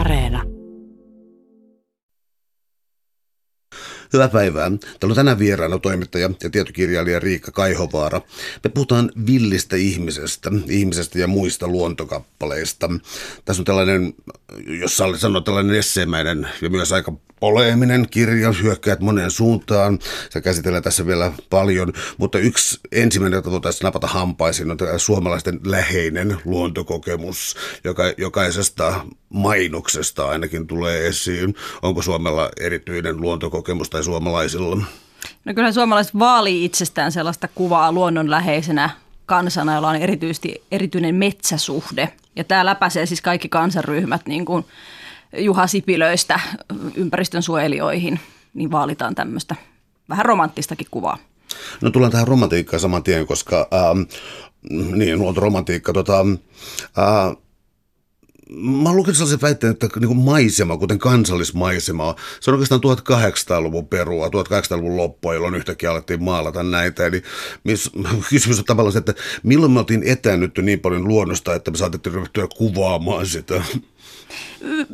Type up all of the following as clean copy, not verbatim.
Areena. Hyvää päivää. Täällä on tänään vieraana toimittaja ja tietokirjailija Riikka Kaihovaara. Me puhutaan villistä ihmisestä ja muista luontokappaleista. Tässä on tällainen, jos sallin sanoa, tällainen esseemäinen ja myös aika poleeminen kirja, hyökkäät moneen suuntaan. Sitä käsitellään tässä vielä paljon, mutta yksi ensimmäinen, jota voitaisiin napata hampaisiin, on tämä suomalaisten läheinen luontokokemus, joka jokaisesta mainoksesta ainakin tulee esiin. Onko Suomella erityinen luontokokemus tai suomalaisilla? No kyllä suomalaiset vaalii itsestään sellaista kuvaa luonnonläheisenä kansana, jolla on erityisesti erityinen metsäsuhde. Ja tämä läpäisee siis kaikki kansanryhmät niin kuin Juha Sipilöistä ympäristönsuojelijoihin, niin vaalitaan tämmöistä vähän romanttistakin kuvaa. No tullaan tähän romantiikkaan saman tien, koska luontoromantiikka mä oon lukenut sellaisen väitteen, että niin maisema, kuten kansallismaisema, se on oikeastaan 1800-luvun perua, 1800-luvun loppua, jolloin yhtäkkiä alettiin maalata näitä. Eli kysymys on tavallaan se, että milloin me oltiin etäännytty niin paljon luonnosta, että me saatettiin ryhtyä kuvaamaan sitä?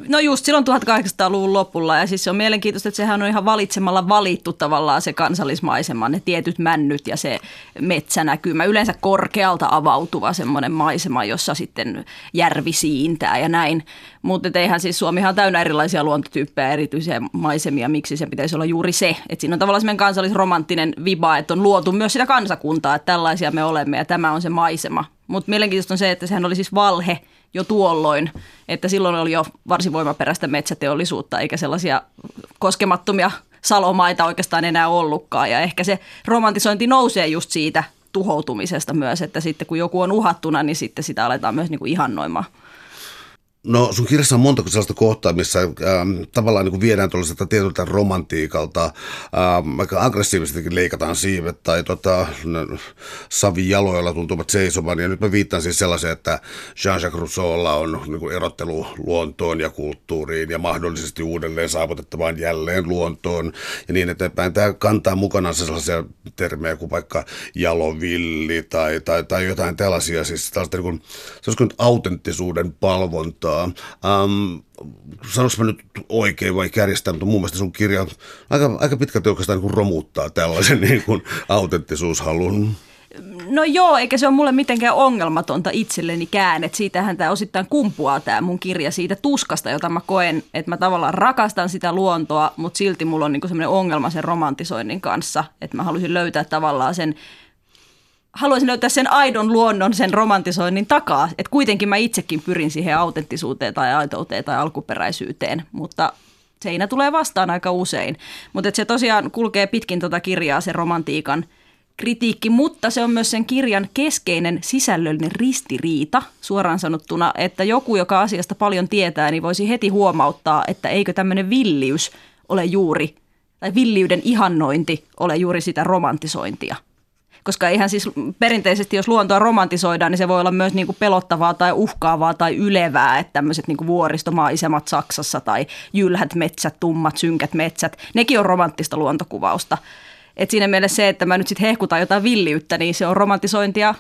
No just silloin 1800-luvun lopulla, ja siis se on mielenkiintoista, että sehän on ihan valitsemalla valittu tavallaan se kansallismaisema, ne tietyt männyt ja se metsänäkymä, yleensä korkealta avautuva semmoinen maisema, jossa sitten järvi siintää ja näin, mutta eihän siis Suomihan täynnä erilaisia luontotyyppejä, erityisiä maisemia, miksi se pitäisi olla juuri se, että siinä on tavallaan semmoinen kansallisromanttinen viba, että on luotu myös sitä kansakuntaa, että tällaisia me olemme ja tämä on se maisema, mutta mielenkiintoista on se, että sehän oli siis valhe jo tuolloin, että silloin oli jo varsin voimaperäistä metsäteollisuutta, eikä sellaisia koskemattomia salomaita oikeastaan enää ollutkaan. Ja ehkä se romantisointi nousee just siitä tuhoutumisesta myös, että sitten kun joku on uhattuna, niin sitten sitä aletaan myös niin kuin ihannoimaan. No sun kirjassa on monta sellaista kohtaa, missä tavallaan niin kuin viedään tuollaiselta tietyltä romantiikalta, aika aggressiivisestikin leikataan siivet tai savijaloilla tuntuvat seisomaan. Ja nyt mä viittaan siis sellaiseen, että Jean-Jacques Rousseaulla on niin kuin erottelu luontoon ja kulttuuriin ja mahdollisesti uudelleen saavutettavaan jälleen luontoon ja niin eteenpäin. Tämä kantaa mukanaan sellaisia termejä kuin vaikka jalovilli tai jotain tällaisia, siis tällaista niin kuin, autenttisuuden palvontaa. Sanoinko mä nyt oikein vai kärjistää, mutta mun mielestä sun kirja aika pitkälti oikeastaan niin kuin romuttaa tällaisen niin kuin autenttisuushalun. No joo, eikä se ole mulle mitenkään ongelmatonta itsellenikään, että siitähän tämä osittain kumpuaa tämä mun kirja siitä tuskasta, jota mä koen, että mä tavallaan rakastan sitä luontoa, mutta silti mulla on niin kuin sellainen ongelma sen romantisoinnin kanssa, että mä haluaisin löytää sen aidon luonnon, sen romantisoinnin takaa. Että kuitenkin mä itsekin pyrin siihen autenttisuuteen tai aitouteen tai alkuperäisyyteen, mutta seinä tulee vastaan aika usein. Mutta se tosiaan kulkee pitkin tuota kirjaa, se romantiikan kritiikki, mutta se on myös sen kirjan keskeinen sisällöllinen ristiriita suoraan sanottuna, että joku, joka asiasta paljon tietää, niin voisi heti huomauttaa, että eikö tämmöinen villiys ole juuri, tai villiyden ihannointi ole juuri sitä romantisointia. Koska eihän siis perinteisesti, jos luontoa romantisoidaan, niin se voi olla myös niin kuin pelottavaa tai uhkaavaa tai ylevää, että tämmöiset niin kuin vuoristomaisemat Saksassa tai jylhät metsät, tummat, synkät metsät, nekin on romanttista luontokuvausta. Et siinä mielessä se, että mä nyt sitten hehkutan jotain villiyttä, niin se on romantisointia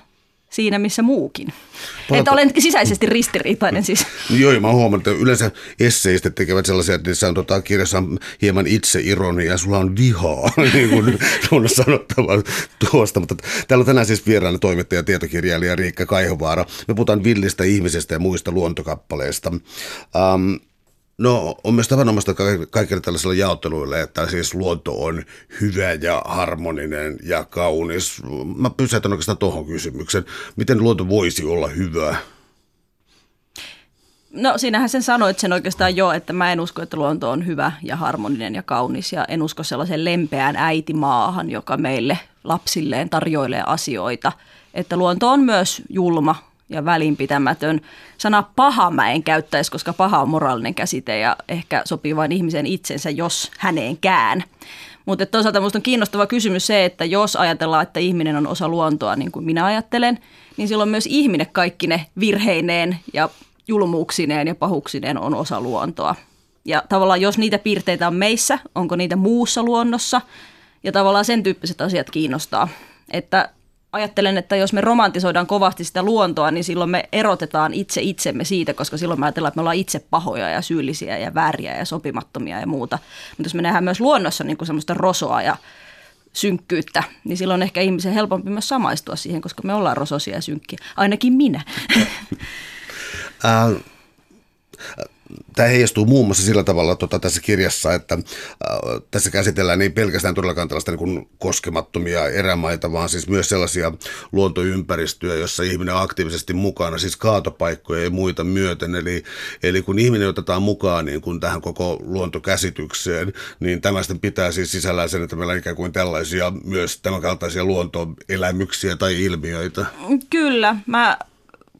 siinä missä muukin. Että olen sisäisesti ristiriitainen siis. Joo, mä oon huomannut, että yleensä esseistä tekevät sellaisia, että niissä on kirjassa hieman itseironia ja sulla on vihaa, niin kuin on sanottava tuosta. Mutta täällä on tänään siis vieraana toimittaja ja tietokirjailija Riikka Kaihovaara. Me puhutaan villistä ihmisestä ja muista luontokappaleista. No on myös tavanomaista kaikille tällaisilla jaotteluilla, että siis luonto on hyvä ja harmoninen ja kaunis. Mä pysäytän oikeastaan tuohon kysymykseen. Miten luonto voisi olla hyvä? No sinähän sen sanoit sen oikeastaan jo, että mä en usko, että luonto on hyvä ja harmoninen ja kaunis. Ja en usko sellaisen lempeään äitimaahan, joka meille lapsilleen tarjoilee asioita. Että luonto on myös julma ja välinpitämätön. Sana paha mä en käyttäisi, koska paha on moraalinen käsite ja ehkä sopii vain ihmisen itsensä, jos häneenkään. Mutta toisaalta minusta on kiinnostava kysymys se, että jos ajatellaan, että ihminen on osa luontoa, niin kuin minä ajattelen, niin silloin myös ihminen kaikki ne virheineen ja julmuuksineen ja pahuksineen on osa luontoa. Ja tavallaan jos niitä piirteitä on meissä, onko niitä muussa luonnossa, ja tavallaan sen tyyppiset asiat kiinnostaa, että ajattelen, että jos me romantisoidaan kovasti sitä luontoa, niin silloin me erotetaan itse itsemme siitä, koska silloin me ajatellaan, että me ollaan itse pahoja ja syyllisiä ja vääriä ja sopimattomia ja muuta. Mutta jos me nähdään myös luonnossa niin kuin semmoista rosoa ja synkkyyttä, niin silloin ehkä ihmisen helpompi myös samaistua siihen, koska me ollaan rosoisia ja synkkiä. Ainakin minä. Tämä heijastuu muun muassa sillä tavalla tässä kirjassa, että tässä käsitellään ei pelkästään todellakaan tällaista niin koskemattomia erämaita, vaan siis myös sellaisia luontoympäristöjä, jossa ihminen on aktiivisesti mukana, siis kaatopaikkoja ja muita myöten. Eli kun ihminen otetaan mukaan niin kun tähän koko luontokäsitykseen, niin tämä sitten pitää siis sisällään sen, että meillä on ikään kuin tällaisia myös tämänkaltaisia luontoelämyksiä tai ilmiöitä. Kyllä,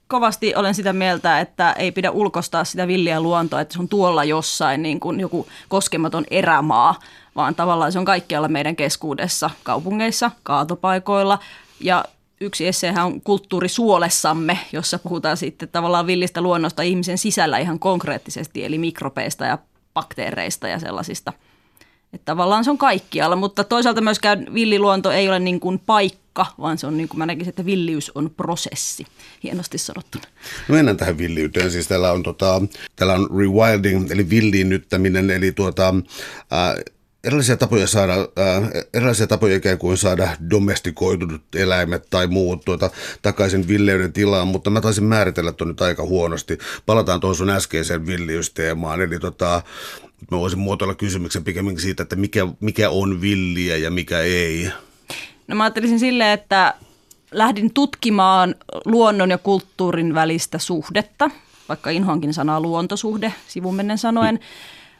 kovasti olen sitä mieltä, että ei pidä ulkostaa sitä villiä luontoa, että se on tuolla jossain niin kuin joku koskematon erämaa, vaan tavallaan se on kaikkialla meidän keskuudessa, kaupungeissa, kaatopaikoilla. Ja yksi esseehän on kulttuurisuolessamme, jossa puhutaan sitten tavallaan villistä luonnosta ihmisen sisällä ihan konkreettisesti, eli mikrobeista ja bakteereista ja sellaisista. Että tavallaan se on kaikkialla, mutta toisaalta myöskään villiluonto ei ole niin kuin paikka, vaan se on niin kuin mä näkisin, että villiys on prosessi, hienosti sanottuna. No mennään tähän villiyteen, siis täällä on rewilding, eli villiinnyttäminen, eli erilaisia tapoja ikään kuin saada domestikoidut eläimet tai muut takaisin villeyden tilaan, mutta mä taisin määritellä tuon nyt aika huonosti. Palataan tuohon sun äskeiseen villiysteemaan, eli mä voisin muotoilla kysymyksen pikemminkin siitä, että mikä on villiä ja mikä ei. No mä ajattelisin silleen, että lähdin tutkimaan luonnon ja kulttuurin välistä suhdetta, vaikka inhoankin sanaa luontosuhde, sivumennen sanoen.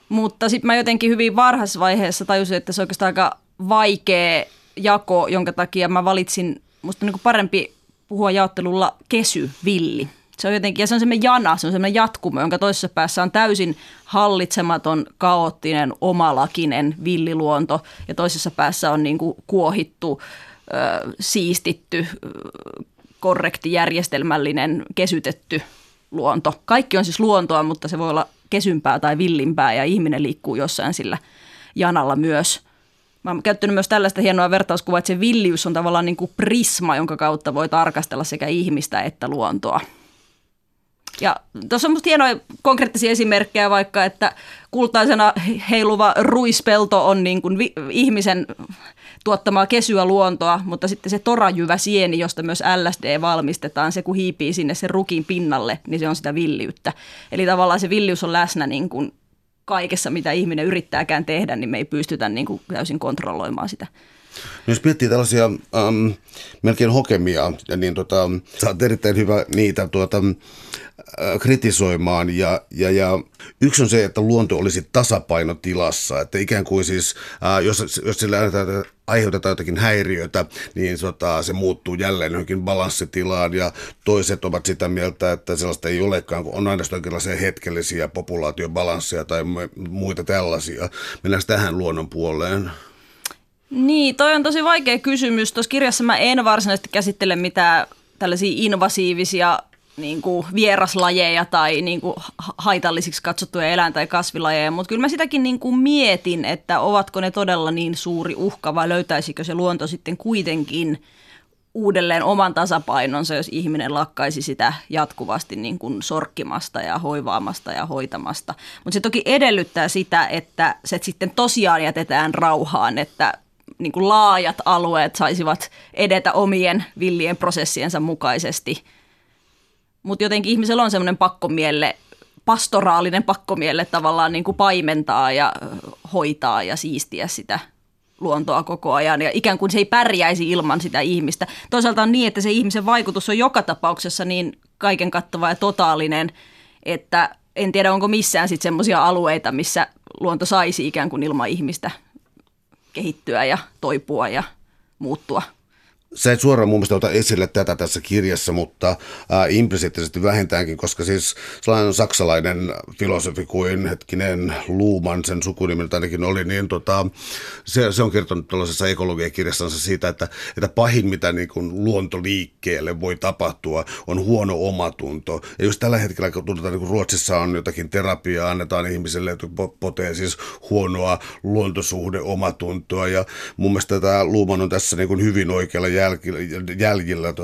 Mutta sitten mä jotenkin hyvin varhaisessa vaiheessa tajusin, että se on oikeastaan aika vaikea jako, jonka takia mä valitsin, musta on niin kuin parempi puhua jaottelulla kesyvilli. Se on jotenkin, ja se on semmoinen jana, se on semmoinen jatkumo, jonka toisessa päässä on täysin hallitsematon, kaoottinen, omalakinen villiluonto, ja toisessa päässä on niin kuin kuohittu, siistitty, korrekti, järjestelmällinen, kesytetty luonto. Kaikki on siis luontoa, mutta se voi olla kesympää tai villimpää, ja ihminen liikkuu jossain sillä janalla myös. Mä oon käyttänyt myös tällaista hienoa vertauskuvaa, että se villiys on tavallaan niin kuin prisma, jonka kautta voi tarkastella sekä ihmistä että luontoa. Ja tuossa on musta hienoja konkreettisia esimerkkejä vaikka, että kultaisena heiluva ruispelto on niin kuin ihmisen tuottamaa kesyä luontoa, mutta sitten se torajyvä sieni, josta myös LSD valmistetaan, se kun hiipii sinne sen rukin pinnalle, niin se on sitä villiyttä. Eli tavallaan se villiys on läsnä niin kuin kaikessa, mitä ihminen yrittääkään tehdä, niin me ei pystytä niin kuin täysin kontrolloimaan sitä. No jos miettii tällaisia melkein hokemia, niin sä oot erittäin hyvä niitä kritisoimaan ja yksi on se, että luonto olisi tasapainotilassa, että ikään kuin siis, jos sillä aiheutetaan jotakin häiriötä, niin se muuttuu jälleen johonkin balanssitilaan ja toiset ovat sitä mieltä, että sellaista ei olekaan, kun on aina jonkinlaisia hetkellisiä populaatiobalansseja tai muita tällaisia. Mennäänkö tähän luonnon puoleen? Niin, toi on tosi vaikea kysymys. Tuossa kirjassa mä en varsinaisesti käsittele mitään tällaisia invasiivisia niin kuin vieraslajeja tai niin kuin haitallisiksi katsottuja eläin- tai kasvilajeja, mutta kyllä mä sitäkin niin kuin mietin, että ovatko ne todella niin suuri uhka vai löytäisikö se luonto sitten kuitenkin uudelleen oman tasapainonsa, jos ihminen lakkaisi sitä jatkuvasti niin kuin sorkkimasta ja hoivaamasta ja hoitamasta. Mutta se toki edellyttää sitä, että se sitten tosiaan jätetään rauhaan, että niin kuin laajat alueet saisivat edetä omien villien prosessiensa mukaisesti. Mutta jotenkin ihmisellä on semmoinen pakkomielle, pastoraalinen pakkomielle tavallaan niin kuin paimentaa ja hoitaa ja siistiä sitä luontoa koko ajan ja ikään kuin se ei pärjäisi ilman sitä ihmistä. Toisaalta on niin, että se ihmisen vaikutus on joka tapauksessa niin kaiken kattava ja totaalinen, että en tiedä onko missään sitten semmoisia alueita, missä luonto saisi ikään kuin ilman ihmistä kehittyä ja toipua ja muuttua. Sä et suoraan mun mielestä ota esille tätä tässä kirjassa, mutta implisiittisesti vähintäänkin, koska siis sellainen saksalainen filosofi kuin hetkinen Luuman, sen sukunimeltä ainakin oli, niin se on kertonut tuollaisessa ekologiakirjassansa siitä, että pahin mitä niin kuin luontoliikkeelle voi tapahtua on huono omatunto. Ja just tällä hetkellä, kun tunnetaan, niin kuin Ruotsissa on jotakin terapiaa, annetaan ihmiselle potee siis huonoa luontosuhde omatuntoa ja mun mielestä tämä Luuman on tässä niin kuin hyvin oikealla jäljillä,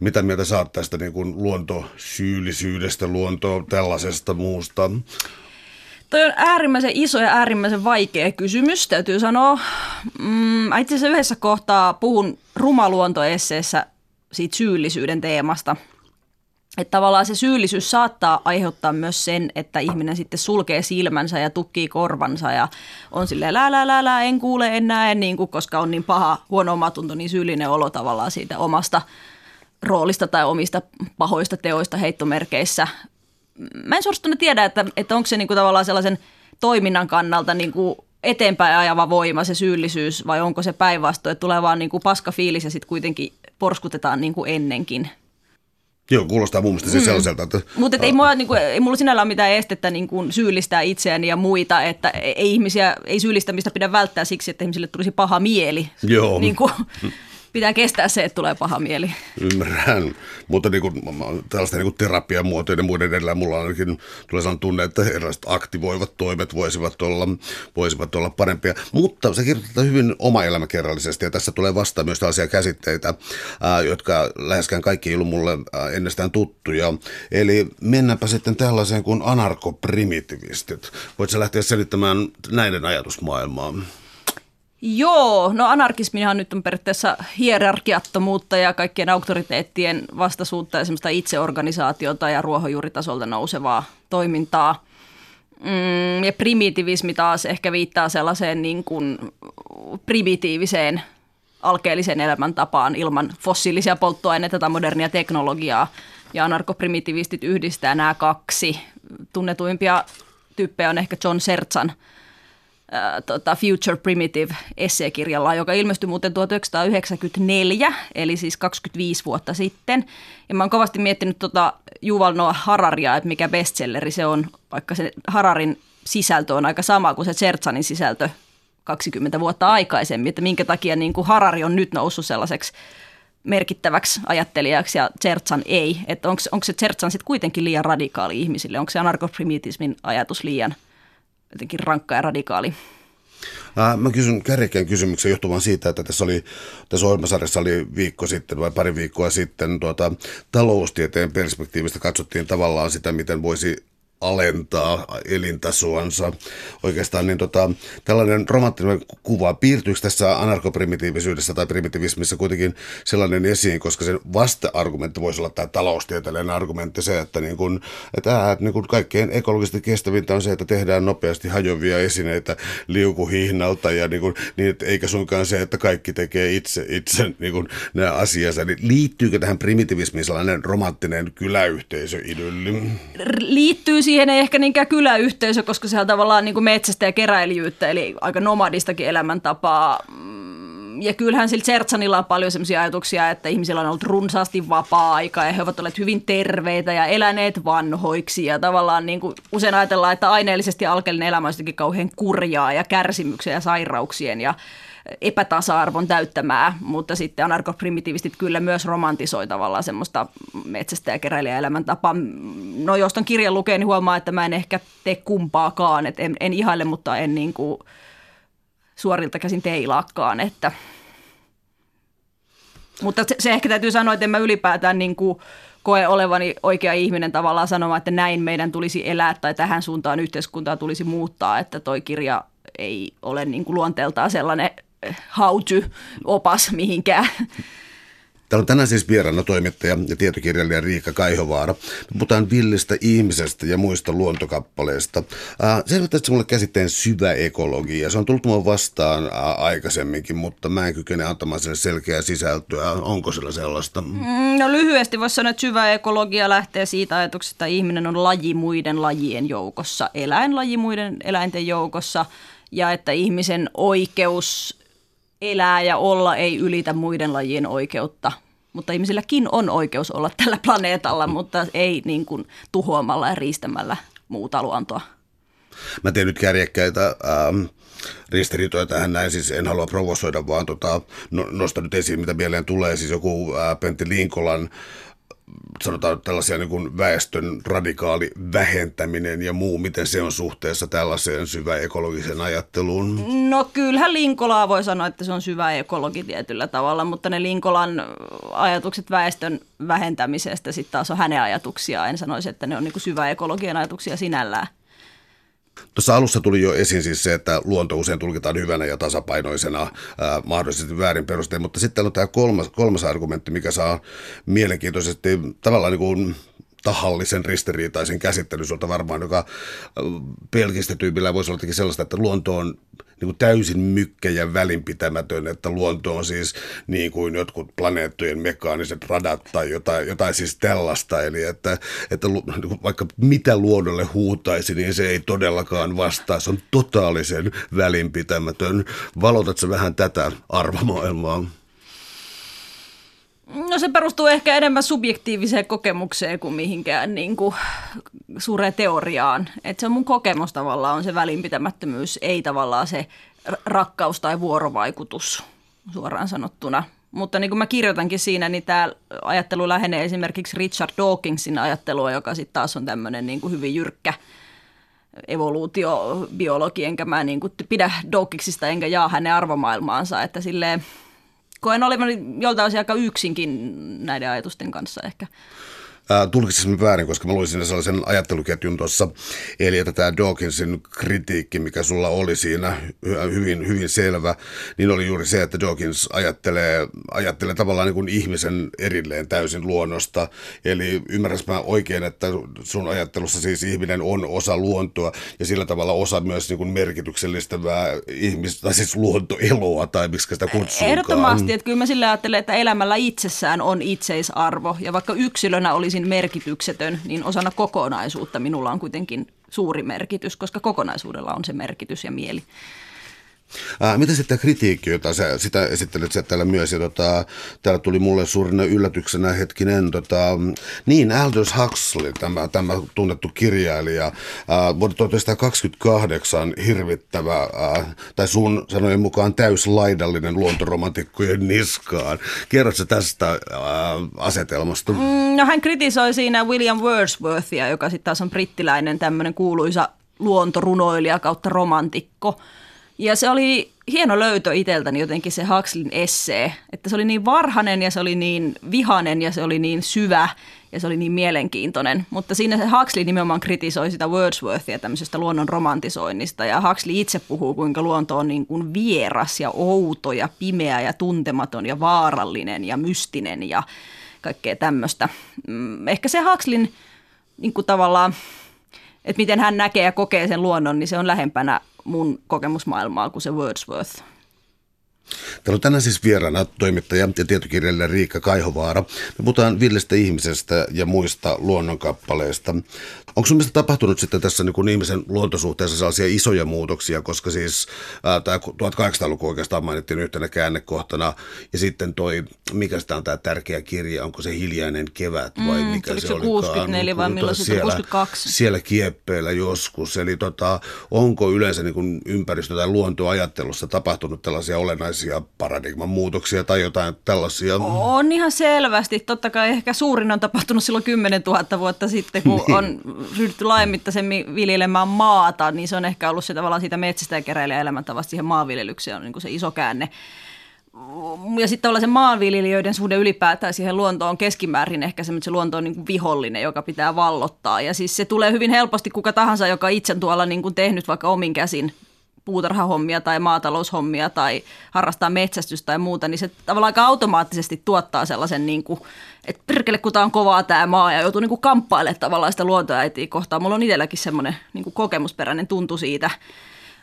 mitä mieltä sä oot tästä niin kuin luontosyyllisyydestä, luontoa tällaisesta muusta? Toi on äärimmäisen iso ja äärimmäisen vaikea kysymys, täytyy sanoa. Itse asiassa yhdessä kohtaa puhun rumaluontoesseessä siitä syyllisyyden teemasta. Että tavallaan se syyllisyys saattaa aiheuttaa myös sen, että ihminen sitten sulkee silmänsä ja tukkii korvansa ja on silleen lää, en kuule, en näe, niin kuin, koska on niin paha, huono omatunto, niin syyllinen olo tavallaan siitä omasta roolista tai omista pahoista teoista heittomerkeissä. Mä en suorastaan tiedä, että onko se niin kuin tavallaan sellaisen toiminnan kannalta niin kuin eteenpäin ajava voima, se syyllisyys, vai onko se päinvastoin, että tulee vaan niin kuin paska fiilis ja sitten kuitenkin porskutetaan niin kuin ennenkin. Joo, kuulostaa mun mielestä sellaiselta. Että... Mutta ei mulla sinällä ole mitään estettä niin kuin syyllistää itseäni ja muita, että ei syyllistämistä pidä välttää siksi, että ihmisille tulisi paha mieli. Joo. Niin kuin, pitää kestää se, että tulee paha mieli. Ymmärrän, mutta niin kuin, tällaista niin terapiamuotoja ja muiden edellä mulla ainakin tulee sellainen tunne, että erilaiset aktivoivat toimet voisivat olla parempia. Mutta se kirjoittaa hyvin omaelämäkerrallisesti ja tässä tulee vastaan myös tällaisia käsitteitä, jotka läheskään kaikki ei ollut mulle ennestään tuttuja. Eli mennäänpä sitten tällaiseen kuin anarkoprimitivistit. Voitko sä lähteä selittämään näiden ajatusmaailmaa? Joo, no anarkismihan nyt on periaatteessa hierarkiattomuutta ja kaikkien auktoriteettien vastaisuutta ja semmoista itseorganisaatiota ja ruohonjuuritasolta nousevaa toimintaa. Ja primitivismi taas ehkä viittaa sellaiseen niin kuin primitiiviseen alkeelliseen elämäntapaan ilman fossiilisia polttoaineita tai modernia teknologiaa. Ja anarkoprimitivistit yhdistää nämä kaksi. Tunnetuimpia tyyppejä on ehkä John Zerzan Future Primitive-esseekirjalla, joka ilmestyi muuten 1994, eli siis 25 vuotta sitten. Ja mä oon kovasti miettinyt Juval Noah Hararia, että mikä bestselleri se on, vaikka se Hararin sisältö on aika sama kuin se Zerzanin sisältö 20 vuotta aikaisemmin, että minkä takia niin kuin Harari on nyt noussut sellaiseksi merkittäväksi ajattelijaksi ja Zerzan ei. Että onko se Zerzan sitten kuitenkin liian radikaali ihmisille? Onko se anarkoprimitismin ajatus liian jotenkin rankka ja radikaali? Mä kysyn kärjekkäin kysymyksen johtuvan siitä, että tässä ohjelmasarjassa oli viikko sitten vai pari viikkoa sitten taloustieteen perspektiivistä katsottiin tavallaan sitä, miten voisi alentaa elintasoansa. Oikeastaan niin tällainen romanttinen kuva, piirtyykö tässä anarkoprimitiivisyydessä tai primitivismissa kuitenkin sellainen esiin, koska se vasta-argumentti voisi olla tämä taloustieteellinen argumentti, se, että, niin kun, että kaikkein ekologisesti kestävintä on se, että tehdään nopeasti hajoavia esineitä liukuhihnalta ja niin että eikä suinkaan se, että kaikki tekee itse niin nämä asiansa. Niin liittyykö tähän primitivismiin sellainen romanttinen kyläyhteisöidylli? Liittyy siihen, ei ehkä niinkään kyläyhteisö, koska se on tavallaan niin kuin metsästä ja keräilijyyttä, eli aika nomadistakin elämäntapaa. Ja kyllähän sillä Zerzanilla on paljon sellaisia ajatuksia, että ihmisillä on ollut runsaasti vapaa-aikaa ja he ovat olleet hyvin terveitä ja eläneet vanhoiksi. Ja tavallaan niin kuin usein ajatellaan, että aineellisesti alkeellinen elämä on jotenkin kauhean kurjaa ja kärsimyksen ja sairauksien ja epätasa-arvon täyttämää, mutta sitten anarkoprimitiivistit kyllä myös romantisoi tavallaan semmoista metsästä ja keräilijäelämäntapaa. No jos ton kirjan lukee, niin huomaa, että mä en ehkä tee kumpaakaan, että en ihaile, mutta en niin kuin suorilta käsin teilaakaan. Että. Mutta se ehkä täytyy sanoa, että en mä ylipäätään niin kuin koe olevani oikea ihminen tavallaan sanomaan, että näin meidän tulisi elää tai tähän suuntaan yhteiskuntaa tulisi muuttaa, että toi kirja ei ole niin kuin luonteeltaan sellainen how to -opas mihinkään. Täällä on tänään siis vieraana toimittaja ja tietokirjailija Riikka Kaihovaara. Me puhutaan villistä ihmisestä ja muista luontokappaleista. Selvittäisitkö mulle käsitteen syvä ekologia? Se on tullut minua vastaan aikaisemminkin, mutta mä en kykene antamaan sille selkeää sisältöä. Onko sillä sellaista? No lyhyesti voisi sanoa, että syvä ekologia lähtee siitä ajatuksesta, että ihminen on laji muiden lajien joukossa, eläinlaji muiden eläinten joukossa ja että ihmisen oikeus elää ja olla ei ylitä muiden lajien oikeutta, mutta ihmisilläkin on oikeus olla tällä planeetalla, mutta ei niin kuin tuhoamalla ja riistämällä muuta luontoa. Mä teen nyt kärjekkäitä ristiriitoja tähän näin, siis en halua provosoida, vaan nostan nyt esiin, mitä mieleen tulee, siis joku Pentti Linkolan sanotaan tällaisia niin kuin väestön radikaali vähentäminen ja muu, miten se on suhteessa tällaiseen syvään ekologiseen ajatteluun? No kyllähän Linkolaa voi sanoa, että se on syvä ekologi tietyllä tavalla, mutta ne Linkolan ajatukset väestön vähentämisestä sitten taas on hänen ajatuksiaan. En sanoisi, että ne on niin kuin syvä ekologian ajatuksia sinällään. Tuossa alussa tuli jo esiin siis se, että luonto usein tulkitaan hyvänä ja tasapainoisena, mahdollisesti väärin perustein, mutta sitten on tämä kolmas argumentti, mikä saa mielenkiintoisesti tavallaan niin kuin tahallisen ristiriitaisen käsittelyn sulta varmaan, joka pelkistetyypillä voisi olla sellaista, että luonto on niin kuin täysin mykkä ja välinpitämätön, että luonto on siis niin kuin jotkut planeettojen mekaaniset radat tai jotain siis tällaista. Eli että vaikka mitä luonnolle huutaisi, niin se ei todellakaan vastaa. Se on totaalisen välinpitämätön. Valotatko vähän tätä arvomaailmaa? No se perustuu ehkä enemmän subjektiiviseen kokemukseen kuin mihinkään niin kuin suureen teoriaan. Että se on mun kokemus tavallaan, on se välinpitämättömyys, ei tavallaan se rakkaus tai vuorovaikutus suoraan sanottuna. Mutta niin kuin mä kirjoitankin siinä, niin tämä ajattelu lähenee esimerkiksi Richard Dawkinsin ajattelua, joka sitten taas on tämmöinen niin kuin hyvin jyrkkä evoluutiobiologi. Enkä mä niin kuin pidä Dawkinsista enkä jaa hänen arvomaailmaansa, että silleen... Koen olevani joltain osin aika yksinkin näiden ajatusten kanssa ehkä. Tulkitsin väärin, koska mä luin siinä sellaisen ajatteluketjun tuossa. Eli että tämä Dawkinsin kritiikki, mikä sulla oli siinä hyvin, hyvin selvä, niin oli juuri se, että Dawkins ajattelee tavallaan niin kuin ihmisen erilleen täysin luonnosta. Eli ymmärräs mä oikein, että sun ajattelussa siis ihminen on osa luontoa ja sillä tavalla osa myös niin kuin merkityksellistävää ihmistä, tai siis luontoeloa tai miksi sitä kutsuukaan. Ehdottomasti, että kyllä mä sillä ajattelen, että elämällä itsessään on itseisarvo ja vaikka yksilönä olisi merkityksetön, niin osana kokonaisuutta minulla on kuitenkin suuri merkitys, koska kokonaisuudella on se merkitys ja mieli. Mitä sitten kritiikki, jota sä sitä esittelet sä täällä myös, ja täällä tuli mulle suurena yllätyksenä niin Aldous Huxley, tämä tunnettu kirjailija, vuonna 1928 hirvittävä, tai sun sanojen mukaan täyslaidallinen luontoromantikkojen niskaan. Kerrotko tästä asetelmasta? No hän kritisoi siinä William Wordsworthia, joka sitten taas on brittiläinen tämmöinen kuuluisa luontorunoilija kautta romantikko. Ja se oli hieno löytö itseltäni jotenkin se Huxleyn essee, että se oli niin varhainen ja se oli niin vihainen ja se oli niin syvä ja se oli niin mielenkiintoinen. Mutta siinä se Huxley nimenomaan kritisoi sitä Wordsworthia tämmöisestä luonnon romantisoinnista ja Huxley itse puhuu, kuinka luonto on niin kuin vieras ja outo ja pimeä ja tuntematon ja vaarallinen ja mystinen ja kaikkea tämmöistä. Ehkä se Huxleyn niin kuin tavallaan, että miten hän näkee ja kokee sen luonnon, niin se on lähempänä mun kokemusmaailmaa kuin se Wordsworth. Täällä on tänään siis vieraana toimittaja ja tietokirjailija Riikka Kaihovaara. Me puhutaan villestä ihmisestä ja muista luonnonkappaleista. Onko sun mielestä tapahtunut sitten tässä niin kuin ihmisen luontosuhteessa sellaisia isoja muutoksia, koska siis tämä 1800-luku oikeastaan mainittiin yhtenä käännekohtana ja sitten toi, mikä sitä on tämä tärkeä kirja, onko se Hiljainen kevät vai mikä se olikaan? 64 vai milloin se 62? Siellä kieppeillä joskus, eli onko yleensä niin kuin ympäristö- tai luontoajattelussa tapahtunut tällaisia olennaisia paradigman muutoksia tai jotain tällaisia? On ihan selvästi. Totta kai ehkä suurin on tapahtunut silloin 10 000 vuotta sitten, kun on ryhdytty laajamittaisemmin viljelemään maata, niin se on ehkä ollut se tavallaan siitä metsästä ja keräilijä elämäntavasta siihen maanviljelykseen on niin kuin se iso käänne. Ja sitten tavallaan se maanviljelijöiden suhde ylipäätään siihen luontoon on keskimäärin ehkä semmoinen, että se luonto on niin kuin vihollinen, joka pitää vallottaa. Ja siis se tulee hyvin helposti kuka tahansa, joka itse tuolla niin kuin tehnyt vaikka omin käsin puutarhahommia tai maataloushommia tai harrastaa metsästystä tai muuta, niin se tavallaan aika automaattisesti tuottaa sellaisen, niin kuin, että perkele, kun tämä on kovaa tämä maa ja joutuu niin kuin kamppailemaan tavallaan sitä luontoäitiä kohtaan. Mulla on itselläkin semmoinen niin kuin kokemusperäinen tuntu siitä.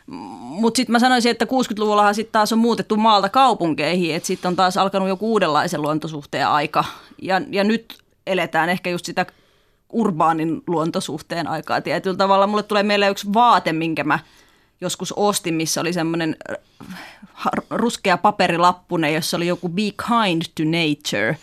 Mutta sitten mä sanoisin, että 60-luvullahan sitten taas on muutettu maalta kaupunkeihin, että sitten on taas alkanut joku uudenlaisen luontosuhteen aika ja nyt eletään ehkä just sitä urbaanin luontosuhteen aikaa tietyllä tavalla. Mulle tulee mieleen yksi vaate, minkä mä joskus ostin, missä oli semmoinen ruskea paperilappune, jossa oli joku be kind to nature.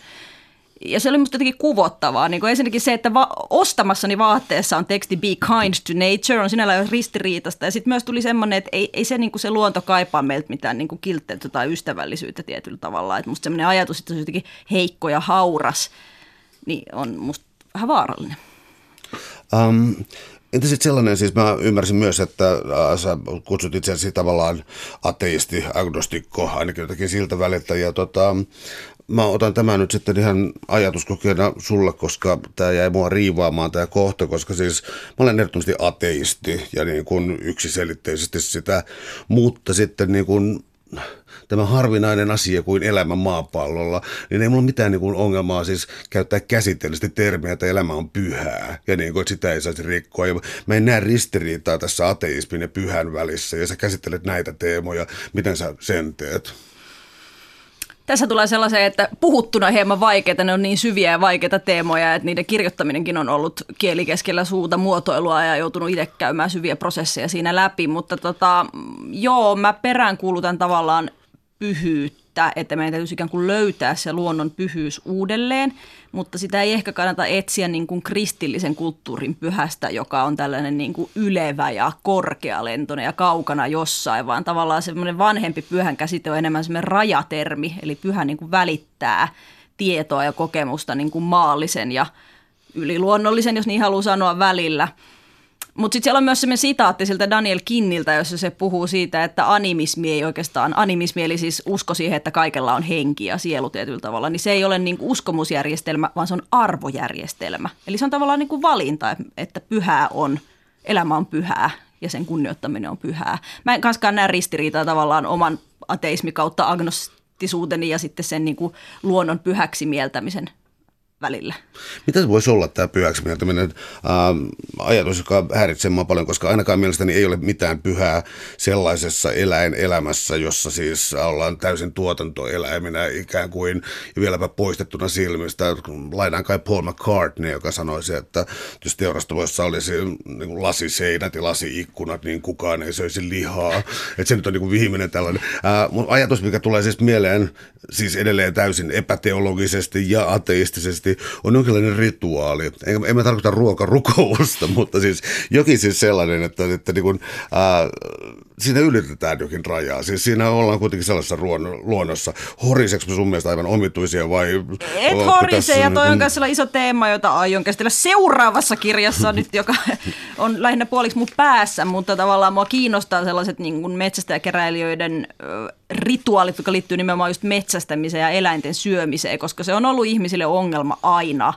Ja se oli musta jotenkin kuvottavaa. Niin kuin ensinnäkin se, että ostamassani vaatteessa on teksti be kind to nature, on sinällään ristiriitasta. Ja sitten myös tuli semmoinen, että ei se, niin kuin se luonto kaipaa meiltä mitään niin kuin kiltteyttä tai ystävällisyyttä tietyllä tavalla. Että musta semmoinen ajatus, että se on jotenkin heikko ja hauras. niin on musta vähän vaarallinen. Entä sitten sellainen, siis mä ymmärsin myös, että sä kutsut itseäsi tavallaan ateisti, agnostikko, ainakin jotakin siltä väliltä. Ja mä otan tämän nyt sitten ihan ajatuskokeena sulle, koska tämä jäi mua riivaamaan tämä kohta, koska siis mä olen ehdottomasti ateisti ja niin kuin yksiselitteisesti sitä, mutta sitten niin kuin tämä harvinainen asia kuin elämä maapallolla, niin ei mulla mitään niin kuin ongelmaa siis käyttää käsitteellisesti termiä, että elämä on pyhää ja niin kuin, että sitä ei saisi rikkoa. Ja mä en näe ristiriitaa tässä ateismin ja pyhän välissä ja sä käsittelet näitä teemoja. Miten sä sen teet? Tässä tulee sellaiseen, että puhuttuna hieman vaikeita, ne on niin syviä ja vaikeita teemoja, että niiden kirjoittaminenkin on ollut kieli keskellä suuta muotoilua ja joutunut itse käymään syviä prosesseja siinä läpi, mutta joo, mä peräänkuulutan tavallaan pyhyyttä, että meidän täytyisi ikään kuin löytää se luonnon pyhyys uudelleen, mutta sitä ei ehkä kannata etsiä niin kuin kristillisen kulttuurin pyhästä, joka on tällainen niin kuin ylevä ja korkealentoinen ja kaukana jossain, vaan tavallaan semmoinen vanhempi pyhän käsite on enemmän semmoinen rajatermi, eli pyhä niin kuin välittää tietoa ja kokemusta niin kuin maallisen ja yliluonnollisen, jos niin haluaa sanoa, välillä. Mutta sitten siellä on myös semmoinen sitaatti siltä Daniel Kinniltä, jossa se puhuu siitä, että animismi eli siis usko siihen, että kaikella on henki ja sielu tietyllä tavalla, niin se ei ole niinku uskomusjärjestelmä, vaan se on arvojärjestelmä. Eli se on tavallaan niinku valinta, että pyhää on, elämä on pyhää ja sen kunnioittaminen on pyhää. Mä en kanskaan näe ristiriitaa tavallaan oman ateismi kautta agnostisuuteni ja sitten sen niinku luonnon pyhäksi mieltämisen välillä. Mitä se voisi olla tämä pyhäksi mieltäminen? Ajatus, joka häiritsee minua paljon, koska ainakaan mielestäni ei ole mitään pyhää sellaisessa elämässä, jossa siis ollaan täysin tuotantoeläiminä ikään kuin ja vieläpä poistettuna silmistä. Lainaan kai Paul McCartney, joka sanoisi, että jos teurastuloissa olisi niin lasiseinät ja lasiikkunat, niin kukaan ei söisi lihaa. Että se nyt on niin viimeinen tällainen. Mun ajatus, mikä tulee siis mieleen, siis edelleen täysin epäteologisesti ja ateistisesti, on jonkinlainen rituaali. En mä tarkoita ruokarukousta, mutta siis jokin siis sellainen, että niin kuin, siinä ylitetään jokin rajaa. Siis siinä ollaan kuitenkin sellaisessa luonnossa. Horiseksi me sun mielestä aivan omituisia vai? Et horise, ja toi on myös iso teema, jota aion käsitellä seuraavassa kirjassa nyt, joka on lähinnä puoliksi mun päässä, mutta tavallaan mua kiinnostaa sellaiset niin kuin metsästäjäkeräilijöiden rituaalit, jotka liittyy nimenomaan just metsästämiseen ja eläinten syömiseen, koska se on ollut ihmisille ongelma aina.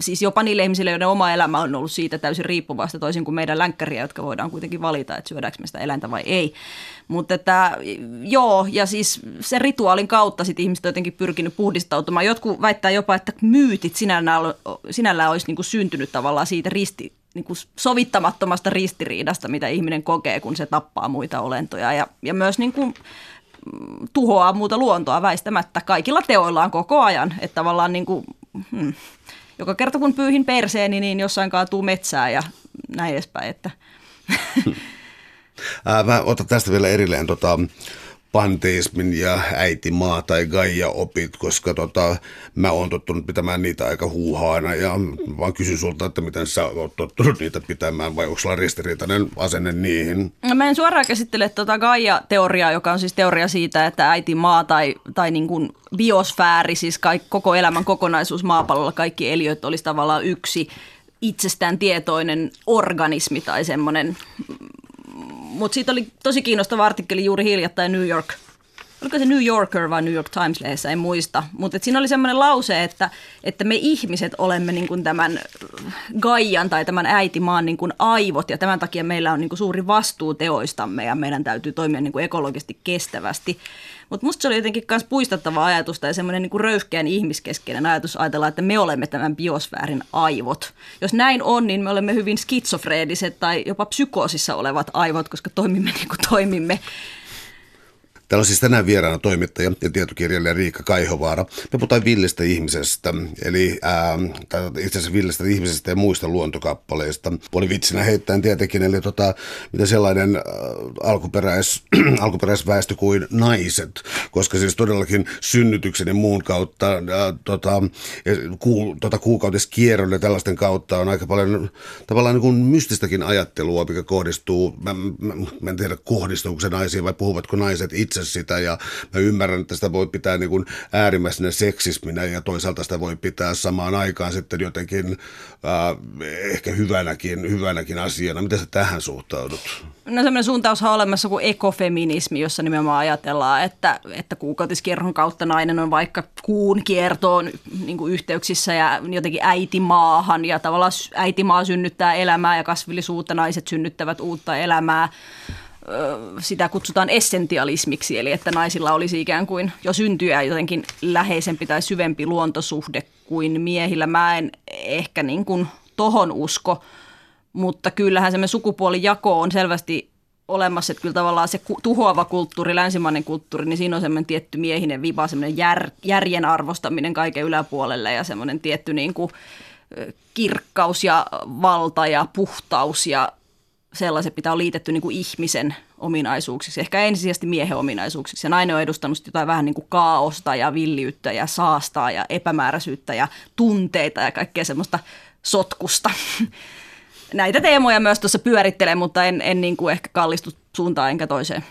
Siis jopa niille ihmisille, joiden oma elämä on ollut siitä täysin riippuvaista, toisin kuin meidän länkkäriä, jotka voidaan kuitenkin valita, että syödäänkö me sitä eläintä vai ei. Mutta ja siis sen rituaalin kautta sit ihmiset on jotenkin pyrkinyt puhdistautumaan. Jotkut väittää jopa, että myytit sinällään olisi niinku syntynyt tavallaan siitä niinku sovittamattomasta ristiriidasta, mitä ihminen kokee, kun se tappaa muita olentoja ja myös niinku tuhoaa muuta luontoa väistämättä. Kaikilla teoillaan koko ajan, että tavallaan niin kuin, joka kerta kun pyyhin perseeni, niin jossain kaatuu metsää ja näin edespäin. Että. Mä otan tästä vielä erilleen panteismin ja äitimaa tai Gaia-opit, koska mä oon tottunut pitämään niitä aika huuhaana ja vaan kysyn sulta, että miten sä oot tottunut niitä pitämään vai onko sulla ristiriitainen asenne niihin? No, mä en suoraan käsittele Gaia-teoriaa, joka on siis teoria siitä, että äitimaa tai niin kuin biosfääri, siis koko elämän kokonaisuus maapallolla, kaikki eliöt olisi tavallaan yksi itsestään tietoinen organismi tai semmoinen. Mutta siitä oli tosi kiinnostava artikkeli juuri hiljattain oliko se New Yorker vai New York Times-lehdessä, en muista. Mutta siinä oli semmoinen lause, että me ihmiset olemme niin kuin tämän Gaian tai tämän äitimaan niin kuin aivot ja tämän takia meillä on niin kuin suuri vastuu teoistamme ja meidän täytyy toimia niin kuin ekologisesti kestävästi. Mutta musta se oli jotenkin myös puistattava ajatus tai semmoinen niin kuin röyhkeän ihmiskeskeinen ajatus ajatella, että me olemme tämän biosfäärin aivot. Jos näin on, niin me olemme hyvin skitsofreeniset tai jopa psykoosissa olevat aivot, koska toimimme niin kuin toimimme. Täällä on siis tänään vieraana toimittaja ja tietokirjailija Riikka Kaihovaara. Me puhutaan villistä ihmisestä, eli itse asiassa villistä ihmisestä ja muista luontokappaleista. Puoli vitsinä heittäen tietenkin, eli mitä sellainen alkuperäisväestö kuin naiset, koska siis todellakin synnytyksen ja muun kautta, kuukautiskierron ja tällaisten kautta on aika paljon tavallaan niin kuin mystistäkin ajattelua, mikä kohdistuu, mä en tiedä kohdistuuko se naisiin vai puhuvatko naiset itse. itse sitä, ja mä ymmärrän, että sitä voi pitää niin kuin äärimmäisenä seksisminä, ja toisaalta sitä voi pitää samaan aikaan sitten jotenkin ehkä hyvänäkin asiana. Miten sä tähän suhtaudut? No semmoinen suuntaushan on olemassa kuin ekofeminismi, jossa nimenomaan ajatellaan, että kuukautiskierron kautta nainen on vaikka kuun kiertoon niin kuin yhteyksissä ja jotenkin äitimaahan, ja tavallaan äitimaa synnyttää elämää ja kasvillisuutta, naiset synnyttävät uutta elämää. Sitä kutsutaan essentialismiksi, eli että naisilla olisi ikään kuin jo syntyä jotenkin läheisempi tai syvempi luontosuhde kuin miehillä. Mä en ehkä niin kuin tohon usko, mutta kyllähän se sukupuolijako on selvästi olemassa, että kyllä tavallaan se tuhoava kulttuuri, länsimainen kulttuuri, niin siinä on semmoinen tietty miehinen vipa, semmoinen järjen arvostaminen kaiken yläpuolelle ja semmoinen tietty niin kuin kirkkaus ja valta ja puhtaus ja sellaiset, mitä on liitetty niin kuin ihmisen ominaisuuksiksi, ehkä ensisijaisesti miehen ominaisuuksiksi. Ja nainen on edustanut jotain vähän niin kuin kaaosta ja villiyttä ja saastaa ja epämääräisyyttä ja tunteita ja kaikkea semmoista sotkusta. Näitä teemoja myös tuossa pyörittelen, mutta en niin kuin ehkä kallistu suuntaan enkä toiseen.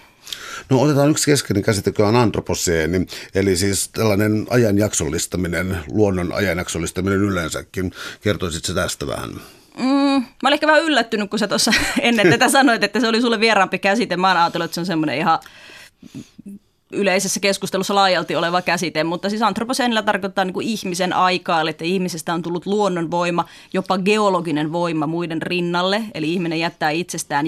No otetaan yksi keskeinen käsite, joka on antroposeeni, eli siis tällainen ajanjaksollistaminen, luonnon ajanjaksollistaminen yleensäkin. Kertoisitko tästä vähän? Mä olin ehkä vähän yllättynyt, kun sä tuossa ennen tätä sanoit, että se oli sulle vieraampi käsite. Mä oon ajatellut, että se on semmoinen ihan yleisessä keskustelussa laajalti oleva käsite, mutta siis antroposeenilla tarkoittaa niin kuin ihmisen aikaa, eli että ihmisestä on tullut luonnonvoima, jopa geologinen voima muiden rinnalle, eli ihminen jättää itsestään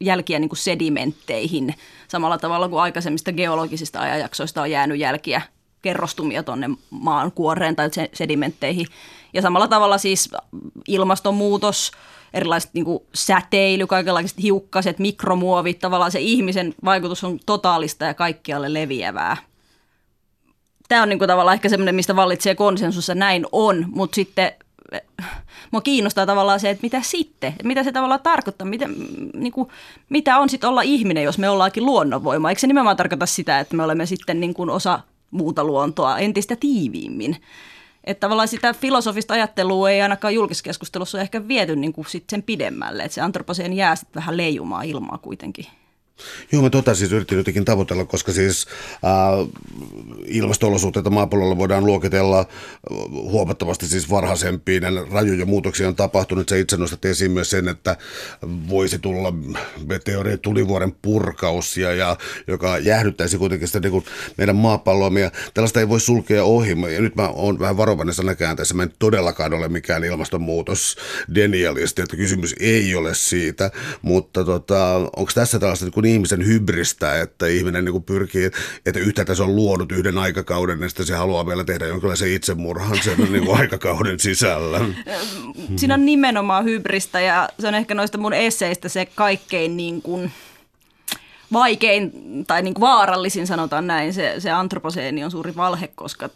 jälkiä niin kuin sedimentteihin, samalla tavalla kuin aikaisemmista geologisista ajanjaksoista on jäänyt jälkiä, kerrostumia tuonne maan kuoreen tai sedimentteihin. Ja samalla tavalla siis ilmastonmuutos, erilaiset niin kuin säteily, kaikenlaiset hiukkaset, mikromuovit, tavallaan se ihmisen vaikutus on totaalista ja kaikkialle leviävää. Tämä on niin kuin tavallaan ehkä semmoinen, mistä vallitsee konsensus, ja näin on, mutta sitten mua kiinnostaa tavallaan se, että mitä sitten, mitä se tavallaan tarkoittaa, mitä on sitten olla ihminen, jos me ollaankin luonnonvoima. Eikö se nimenomaan tarkoita sitä, että me olemme sitten niin kuin osa muuta luontoa entistä tiiviimmin? Että tavallaan sitä filosofista ajattelua ei ainakaan julkiskeskustelussa ole ehkä viety niin kuin sit sen pidemmälle, että se antroposeen jää sitten vähän leijumaan ilmaa kuitenkin. Joo, mä siis yritin jotenkin tavoitella, koska siis ilmasto-olosuhteita maapallolla voidaan luokitella huomattavasti siis varhaisempiin. Rajuja muutoksia on tapahtunut. Sä itse nostat esiin myös sen, että voisi tulla meteoritulivuoren purkausia, joka jäähdyttäisi kuitenkin sitä niin meidän maapalloamme. Ja tällaista ei voi sulkea ohi. Ja nyt mä oon vähän varovainen sanakääntäessä. Mä en todellakaan ole mikään ilmastonmuutos denialisti, että kysymys ei ole siitä. Mutta onko tässä tällaista niin ihmisen hybristä, että ihminen niin kuin pyrkii, että yhtäältä se on luonut yhden aikakauden, ja sitten se haluaa vielä tehdä jonkinlaisen itsemurhan sen niin kuin aikakauden sisällä. Siinä on nimenomaan hybristä, ja se on ehkä noista mun esseistä se kaikkein niin kuin vaikein tai niin kuin vaarallisin, sanotaan näin, se antroposeeni on suuri valhe, koska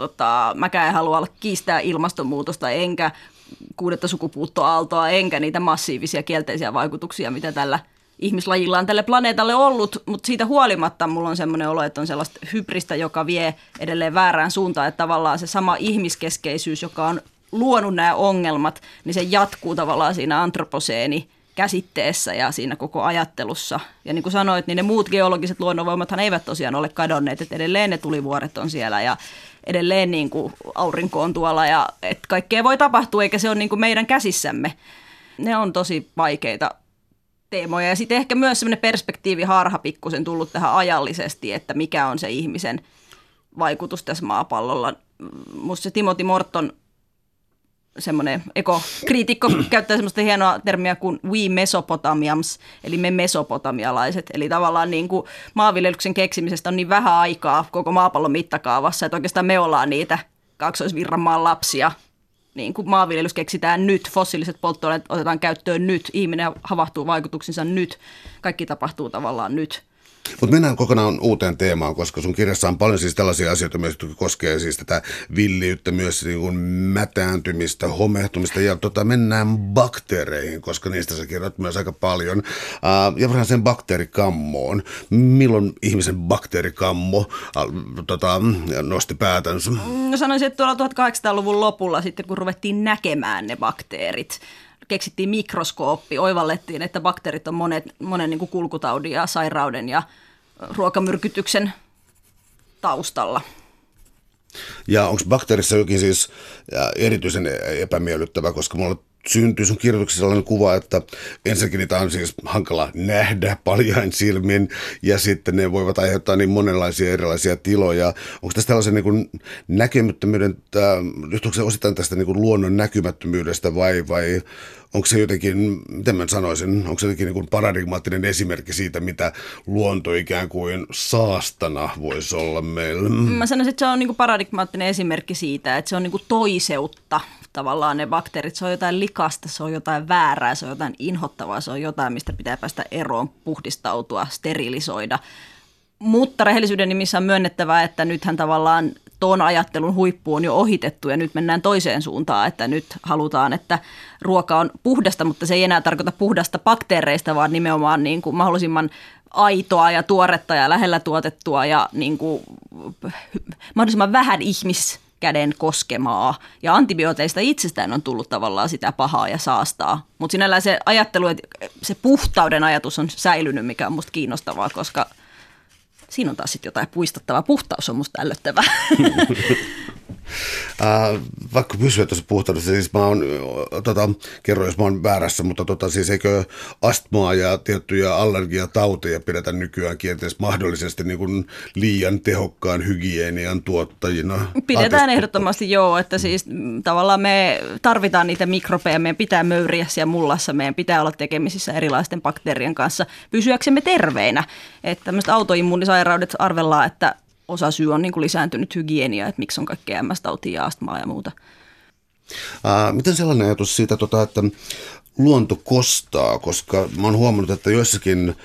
mäkään en halua kiistää ilmastonmuutosta, enkä kuudetta sukupuuttoaaltoa, enkä niitä massiivisia kielteisiä vaikutuksia, mitä tällä ihmislajilla on tälle planeetalle ollut, mutta siitä huolimatta mulla on semmoinen olo, että on sellaista hybristä, joka vie edelleen väärään suuntaan, että tavallaan se sama ihmiskeskeisyys, joka on luonut nämä ongelmat, niin se jatkuu tavallaan siinä antroposeeni käsitteessä ja siinä koko ajattelussa. Ja niin kuin sanoit, niin ne muut geologiset luonnonvoimathan eivät tosiaan ole kadonneet, että edelleen ne tulivuoret on siellä ja edelleen niin kuin aurinko on tuolla ja että kaikkea voi tapahtua, eikä se ole niin kuin meidän käsissämme. Ne on tosi vaikeita teemoja. Ja sitten ehkä myös semmoinen perspektiiviharha pikkusen tullut tähän ajallisesti, että mikä on se ihmisen vaikutus tässä maapallolla. Musta se Timothy Morton, semmoinen ekokriitikko, käyttää semmoista hienoa termiä kuin we mesopotamians, eli me mesopotamialaiset. Eli tavallaan niin kuin maanviljelyksen keksimisestä on niin vähän aikaa koko maapallon mittakaavassa, että oikeastaan me ollaan niitä kaksoisvirran maan lapsia. Niin kuin maanviljelys keksitään nyt, fossiiliset polttoaineet otetaan käyttöön nyt, ihminen havahtuu vaikutuksinsa nyt, kaikki tapahtuu tavallaan nyt. Mutta mennään kokonaan uuteen teemaan, koska sun kirjassa on paljon siis tällaisia asioita, jotka koskee siis tätä villiyttä, myös niin kuin mätääntymistä, homehtumista ja mennään bakteereihin, koska niistä sä kirjoit myös aika paljon. Ja vähän sen bakteerikammoon. Milloin ihmisen bakteerikammo nosti päätänsä? No sanoisin, että tuolla 1800-luvun lopulla sitten, kun ruvettiin näkemään ne bakteerit, keksittiin mikroskooppi, oivallettiin, että bakteerit on monen niin kuin kulkutaudin ja sairauden ja ruokamyrkytyksen taustalla. Ja onko bakteerissa jokin siis erityisen epämiellyttävä, koska mulla syntyy sun kirjoituksessa sellainen kuva, että ensinnäkin niitä on siis hankala nähdä paljain silmin ja sitten ne voivat aiheuttaa niin monenlaisia erilaisia tiloja. Onko tässä tällaisen niin näkymättömyyden, onko se osittain tästä niin luonnon näkymättömyydestä vai onko se jotenkin, miten mä sanoisin, onko se jotenkin niin paradigmaattinen esimerkki siitä, mitä luonto ikään kuin saastana voisi olla meillä? Mä sanoisin, että se on niin paradigmaattinen esimerkki siitä, että se on niin toiseutta. Tavallaan ne bakteerit, se on jotain likasta, se on jotain väärää, se on jotain inhottavaa, se on jotain, mistä pitää päästä eroon, puhdistautua, sterilisoida. Mutta rehellisyyden nimissä on myönnettävä, että nythän tavallaan tuon ajattelun huippu on jo ohitettu ja nyt mennään toiseen suuntaan, että nyt halutaan, että ruoka on puhdasta, mutta se ei enää tarkoita puhdasta bakteereista, vaan nimenomaan niin kuin mahdollisimman aitoa ja tuoretta ja lähellä tuotettua ja niin kuin mahdollisimman vähän ihmiskäden koskemaa. Ja antibiooteista itsestään on tullut tavallaan sitä pahaa ja saastaa. Mutta sinällään se ajattelu, että se puhtauden ajatus on säilynyt, mikä on musta kiinnostavaa, koska siinä on taas sitten jotain puistattavaa. Puhtaus on musta ällöttävää. Vaikka pysyä tuossa puhtaudessa, siis mä oon, kerron jos mä oon väärässä, mutta siis eikö astmaa ja tiettyjä allergiatauteja pidetä nykyään kierteessä mahdollisesti niin kuin liian tehokkaan hygienian tuottajina? Pidetään ehdottomasti joo, että siis tavallaan me tarvitaan niitä mikrobeja, meidän pitää möyriä siellä mullassa, meidän pitää olla tekemisissä erilaisten bakteerien kanssa pysyäksemme terveinä, että tämmöiset autoimmuunisairaudet arvellaan, että osa syy on niin kuin lisääntynyt hygienia, että miksi on kaikkea MS-tautia ja astmaa ja muuta. Miten sellainen ajatus siitä, että luonto kostaa, koska mä oon huomannut, että joissakin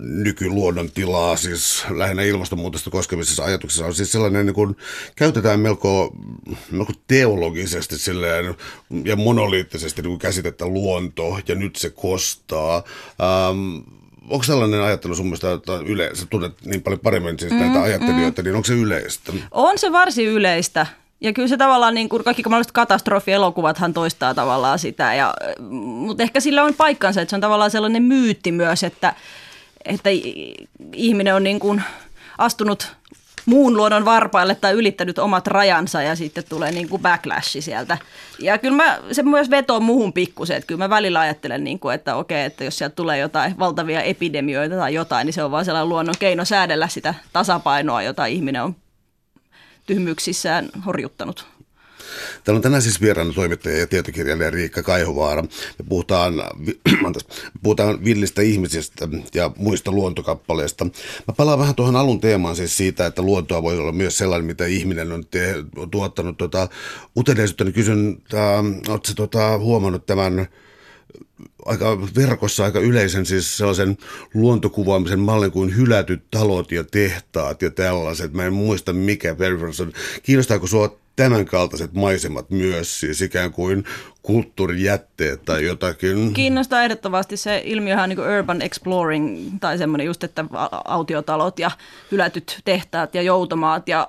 nykyluonnon tilaa, siis lähinnä ilmastonmuutosta koskevissa ajatuksissa on siis sellainen, niin kuin käytetään melko teologisesti silleen, ja monoliittisesti niin kuin käsitettä luonto ja nyt se kostaa. Onko sellainen ajattelu sun mielestä, että sä tunnet niin paljon paremmin siis näitä ajattelijoita, niin onko se yleistä? On se varsin yleistä. Ja kyllä se tavallaan, niin kuin kaikki mahdolliset katastrofielokuvathan toistaa tavallaan sitä. Mutta ehkä sillä on paikkansa, että se on tavallaan sellainen myytti myös, että ihminen on niin kuin astunut muun luonnon varpaille tai ylittänyt omat rajansa ja sitten tulee niin kuin backlashi sieltä. Ja kyllä se myös vetoo muuhun pikkusen, että kyllä mä välillä ajattelen, niin kuin, että okei, että jos sieltä tulee jotain valtavia epidemioita tai jotain, niin se on vaan sellainen luonnon keino säädellä sitä tasapainoa, jota ihminen on tyhmyyksissään horjuttanut. Täällä on tänään siis vieraana toimittaja ja tietokirjailija Riikka Kaihovaara. Me puhutaan villistä ihmisistä ja muista luontokappaleista. Mä palaan vähän tuohon alun teemaan siis siitä, että luontoa voi olla myös sellainen, mitä ihminen on tuottanut. Uteliaisuutta niin kysyn, ootko huomannut tämän verkossa aika yleisen siis sellaisen luontokuvaamisen mallin kuin hylätyt talot ja tehtaat ja tällaiset. Mä en muista mikä perversion. Kiinnostaako sua tämän kaltaiset maisemat myös, siis ikään kuin kulttuurijätteet tai jotakin? Kiinnostaa ehdottomasti. Se ilmiöhän on niin kuin urban exploring tai semmoinen just, että autiotalot ja hylätyt tehtaat ja joutomaat. Ja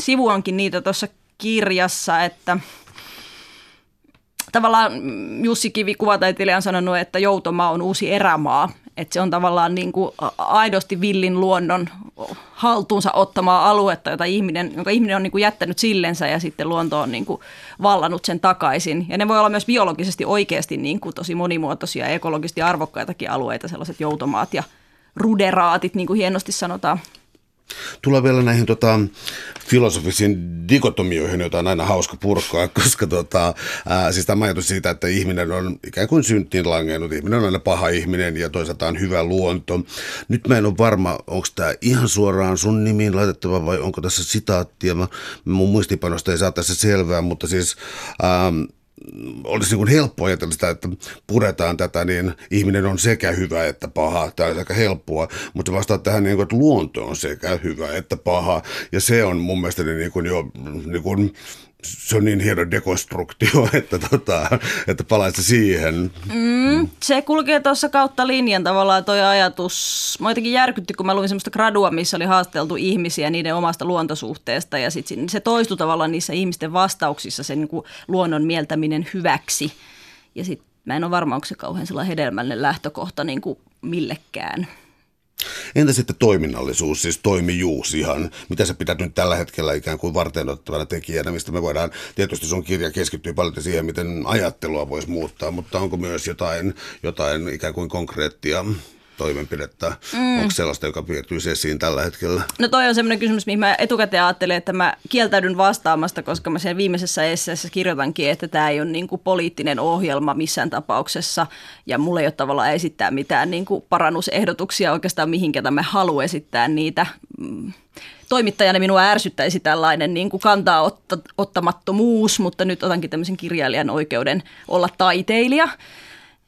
sivuankin niitä tuossa kirjassa, että tavallaan Jussi Kivi, kuvataiteilija, on sanonut, että joutomaa on uusi erämaa. Että se on tavallaan niin kuin aidosti villin luonnon haltuunsa ottamaa aluetta, jonka ihminen on niin kuin jättänyt sillensä ja sitten luonto on niin kuin vallannut sen takaisin. Ja ne voi olla myös biologisesti oikeasti niin kuin tosi monimuotoisia ja ekologisesti arvokkaitakin alueita, sellaiset joutomaat ja ruderaatit, niin kuin hienosti sanotaan. Tulee vielä näihin filosofisiin dikotomioihin, joita on aina hauska purkaa, koska siis tämä ajatus siitä, että ihminen on ikään kuin syntiin langennut, ihminen on aina paha ihminen ja toisaalta on hyvä luonto. Nyt mä en ole varma, onko tämä ihan suoraan sun nimiin laitettava vai onko tässä sitaattia. Mun muistipanosta ei saa tässä selvää, mutta siis olisi niin kuin helppo ajatella sitä, että puretaan tätä, niin ihminen on sekä hyvä että paha. Tämä on aika helppoa, mutta vastaat tähän, niin kuin, että luonto on sekä hyvä että paha. Ja se on mun mielestä niin kuin, se on niin hieno dekonstruktio, että palaista siihen. Se kulkee tuossa kautta linjan tavallaan toi ajatus. Mä jotenkin järkytti, kun mä luin semmoista gradua, missä oli haasteltu ihmisiä niiden omasta luontosuhteesta. Ja sitten se toistui tavallaan niissä ihmisten vastauksissa se niin kuin luonnon mieltäminen hyväksi. Ja sitten mä en ole varma, onko se kauhean sellainen hedelmällinen lähtökohta niin kuin millekään. Entä sitten toiminnallisuus, siis toimijuus ihan, mitä sä pität nyt tällä hetkellä ikään kuin varteenotettavana tekijänä, mistä me voidaan, tietysti sun kirja keskittyy paljon siihen, miten ajattelua voisi muuttaa, mutta onko myös jotain ikään kuin konkreettia toimenpidettä? Onko sellaista, joka piirtyisi esiin tällä hetkellä? No toi on semmoinen kysymys, mihin mä etukäteen ajattelin, että mä kieltäydyn vastaamasta, koiska mä siellä viimeisessä esseessä kirjoitankin, että tämä ei ole niinku poliittinen ohjelma missään tapauksessa ja mulla ei ole tavallaan esittää mitään niinku parannusehdotuksia oikeastaan mihinkä mä haluan esittää niitä. Toimittajana minua ärsyttäisi tällainen niin kuin kantaa ottamattomuus, mutta nyt otankin tämmöisen kirjailijan oikeuden olla taiteilija.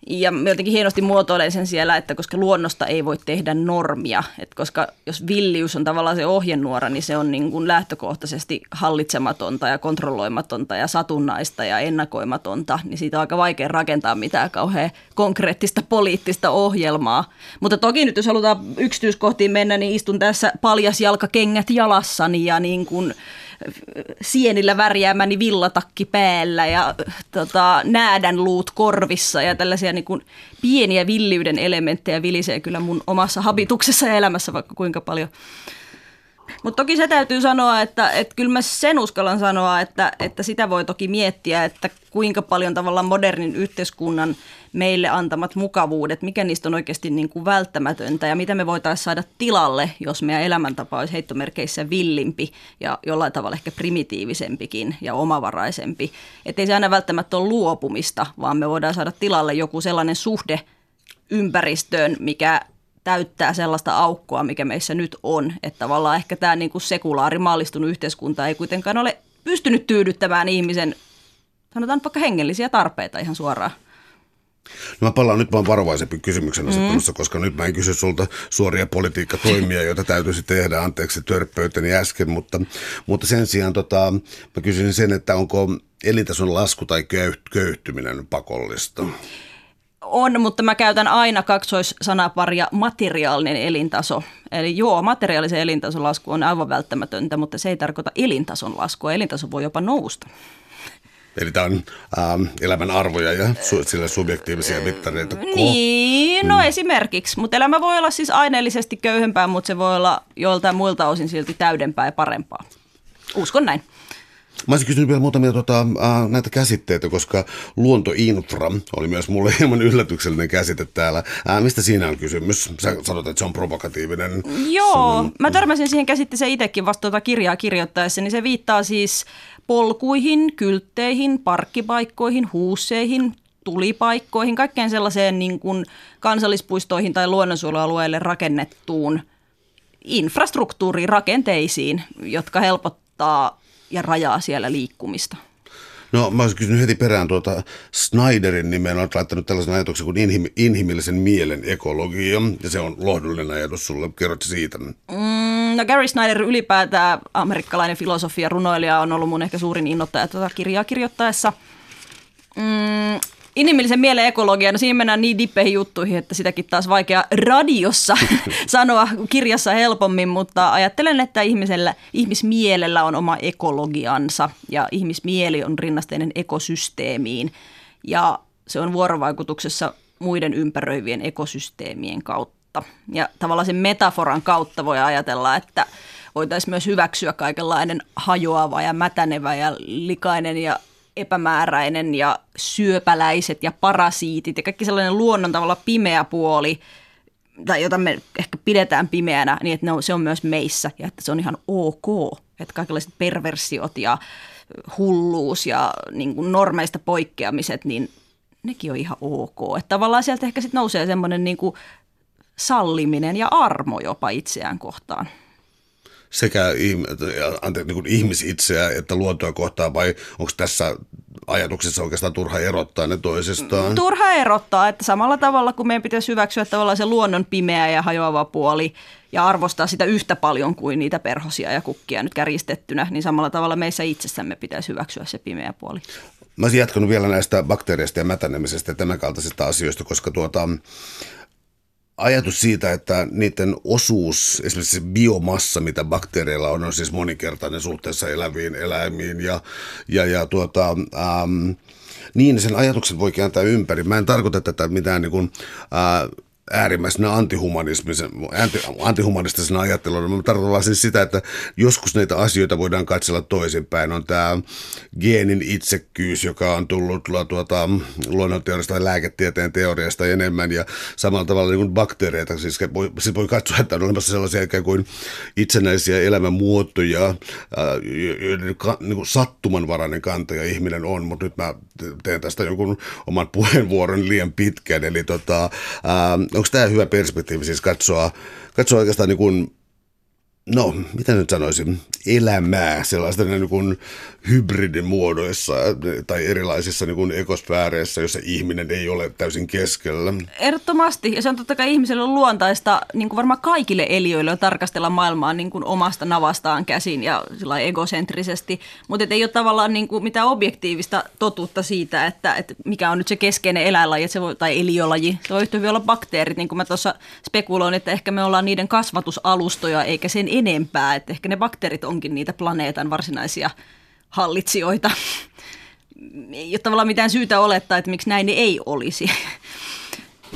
Ja jotenkin hienosti muotoilen sen siellä, että koska luonnosta ei voi tehdä normia, että koska jos villiys on tavallaan se ohjenuora, niin se on niin kuin lähtökohtaisesti hallitsematonta ja kontrolloimatonta ja satunnaista ja ennakoimatonta, niin siitä on aika vaikea rakentaa mitään kauhean konkreettista poliittista ohjelmaa. Mutta toki nyt jos halutaan yksityiskohtiin mennä, niin istun tässä paljasjalkakengät jalassani ja niin kuin sienillä värjäämäni villatakki päällä ja näädänluut korvissa ja tällaisia niin kuin pieniä villiyden elementtejä vilisee kyllä mun omassa habituksessa ja elämässä vaikka kuinka paljon. Mutta toki se täytyy sanoa, että kyllä mä sen uskallan sanoa, että sitä voi toki miettiä, että kuinka paljon tavallaan modernin yhteiskunnan meille antamat mukavuudet, mikä niistä on oikeasti niin kuin välttämätöntä ja mitä me voitaisiin saada tilalle, jos meidän elämäntapa olisi heittomerkeissä villimpi ja jollain tavalla ehkä primitiivisempikin ja omavaraisempi. Että ei se aina välttämättä ole luopumista, vaan me voidaan saada tilalle joku sellainen suhde ympäristöön, mikä täyttää sellaista aukkoa, mikä meissä nyt on. Että tavallaan ehkä tämä niin kuin sekulaari maallistunut yhteiskunta ei kuitenkaan ole pystynyt tyydyttämään ihmisen, sanotaan vaikka hengellisiä tarpeita ihan suoraan. No mä palaan nyt vaan varovaisempi kysymyksen asettelussa, koska nyt mä en kysy sulta suoria politiikkatoimia, joita täytyisi tehdä, anteeksi törppöyteni äsken, mutta sen sijaan mä kysyn sen, että onko elintason lasku tai köyhtyminen pakollista? On, mutta mä käytän aina kaksoissanaparia materiaalinen elintaso. Eli joo, materiaalisen elintason lasku on aivan välttämätöntä, mutta se ei tarkoita elintason laskua. Elintaso voi jopa nousta. Eli tämä on elämän arvoja ja sillä subjektiivisia mittareita. Niin, no esimerkiksi. Mutta elämä voi olla siis aineellisesti köyhempää, mutta se voi olla joiltain muilta osin silti täydempää ja parempaa. Uskon näin. Mä olisin kysynyt vielä muutamia näitä käsitteitä, koska luontoinfra oli myös mulle hieman yllätyksellinen käsite täällä. Mistä siinä on kysymys? Sä sanot, että se on provokatiivinen. Joo, mä törmäsin siihen käsitteeseen itsekin vasta kirjaa kirjoittaessa, niin se viittaa siis polkuihin, kyltteihin, parkkipaikkoihin, huusseihin, tulipaikkoihin, kaikkeen sellaiseen niin kuin kansallispuistoihin tai luonnonsuojelualueille rakennettuun infrastruktuurirakenteisiin, jotka helpottaa ja rajaa siellä liikkumista. No mä olisin kysynyt heti perään Snyderin nimeen, olet laittanut tällaisen ajatuksen kuin inhimillisen mielen ekologia, ja se on lohdullinen ajatus sulle. Kerrot siitä. No Gary Snyder ylipäätään, amerikkalainen filosofi ja runoilija, on ollut mun ehkä suurin innoittaja kirjaa kirjoittaessa. Inhimillisen mielen ekologia, no siinä mennään niin dippeihin juttuihin, että sitäkin taas vaikea radiossa sanoa kirjassa helpommin, mutta ajattelen, että ihmismielellä on oma ekologiansa ja ihmismieli on rinnasteinen ekosysteemiin ja se on vuorovaikutuksessa muiden ympäröivien ekosysteemien kautta. Ja tavallaan sen metaforan kautta voi ajatella, että voitaisiin myös hyväksyä kaikenlainen hajoava ja mätänevä ja likainen ja epämääräinen ja syöpäläiset ja parasiitit ja kaikki sellainen luonnon tavalla pimeä puoli, tai jota me ehkä pidetään pimeänä, niin että se on myös meissä ja että se on ihan ok, että kaikenlaiset perversiot ja hulluus ja niin kuin normeista poikkeamiset, niin nekin on ihan ok. Että tavallaan sieltä ehkä sitten nousee semmoinen niin kuin salliminen ja armo jopa itseään kohtaan. Sekä niin ihmisiä itseä että luontoa kohtaan, vai onko tässä ajatuksessa oikeastaan turha erottaa ne toisistaan? Turha erottaa, että samalla tavalla kuin meidän pitäisi hyväksyä tavallaan se luonnon pimeä ja hajoava puoli ja arvostaa sitä yhtä paljon kuin niitä perhosia ja kukkia nyt kärjistettynä, niin samalla tavalla meissä itsessämme pitäisi hyväksyä se pimeä puoli. Mä olisin jatkanut vielä näistä bakteereista ja mätänemisestä ja tämän kaltaisista asioista, koska ajatus siitä, että niiden osuus, esimerkiksi biomassa, mitä bakteereilla on, on siis moninkertainen suhteessa eläviin eläimiin niin sen ajatuksen voi kääntää ympäri. Mä en tarkoita tätä mitään äärimmäisenä antihumanistisena ajatteluna. Me tarkoitan siis sitä, että joskus näitä asioita voidaan katsella toisinpäin. On tämä geenin itsekkyys, joka on tullut luonnonteoriasta ja lääketieteen teoriasta enemmän, ja samalla tavalla niin kuin bakteereita. Siis voi katsoa, että on olemassa sellaisia ikään kuin itsenäisiä elämänmuotoja, joiden niin kuin sattumanvarainen kantaja ihminen on, mutta nyt mä teen tästä jonkun oman puheenvuoron liian pitkän, eli onko tämä hyvä perspektiivi siis katsoa oikeastaan niin kuin, no mitä nyt sanoisin, elämää sellaista niin kuin hybridimuodoissa tai erilaisissa niin kuin ekosfääreissä, jossa ihminen ei ole täysin keskellä? Ehdottomasti, ja se on totta kai ihmiselle luontaista, niin kuin varmaan kaikille eliöille, tarkastella maailmaa niin kuin omasta navastaan käsin ja egocentrisesti, mutta ei ole tavallaan niin kuin mitään objektiivista totuutta siitä, että mikä on nyt se keskeinen eläinlaji tai eliölaji. Se voi yhtä hyvin olla bakteerit, niin kuin mä tuossa spekuloin, että ehkä me ollaan niiden kasvatusalustoja eikä sen enempää, että ehkä ne bakteerit onkin niitä planeetan varsinaisia hallitsijoita. Ei ole tavallaan mitään syytä olettaa, että miksi näin ne ei olisi.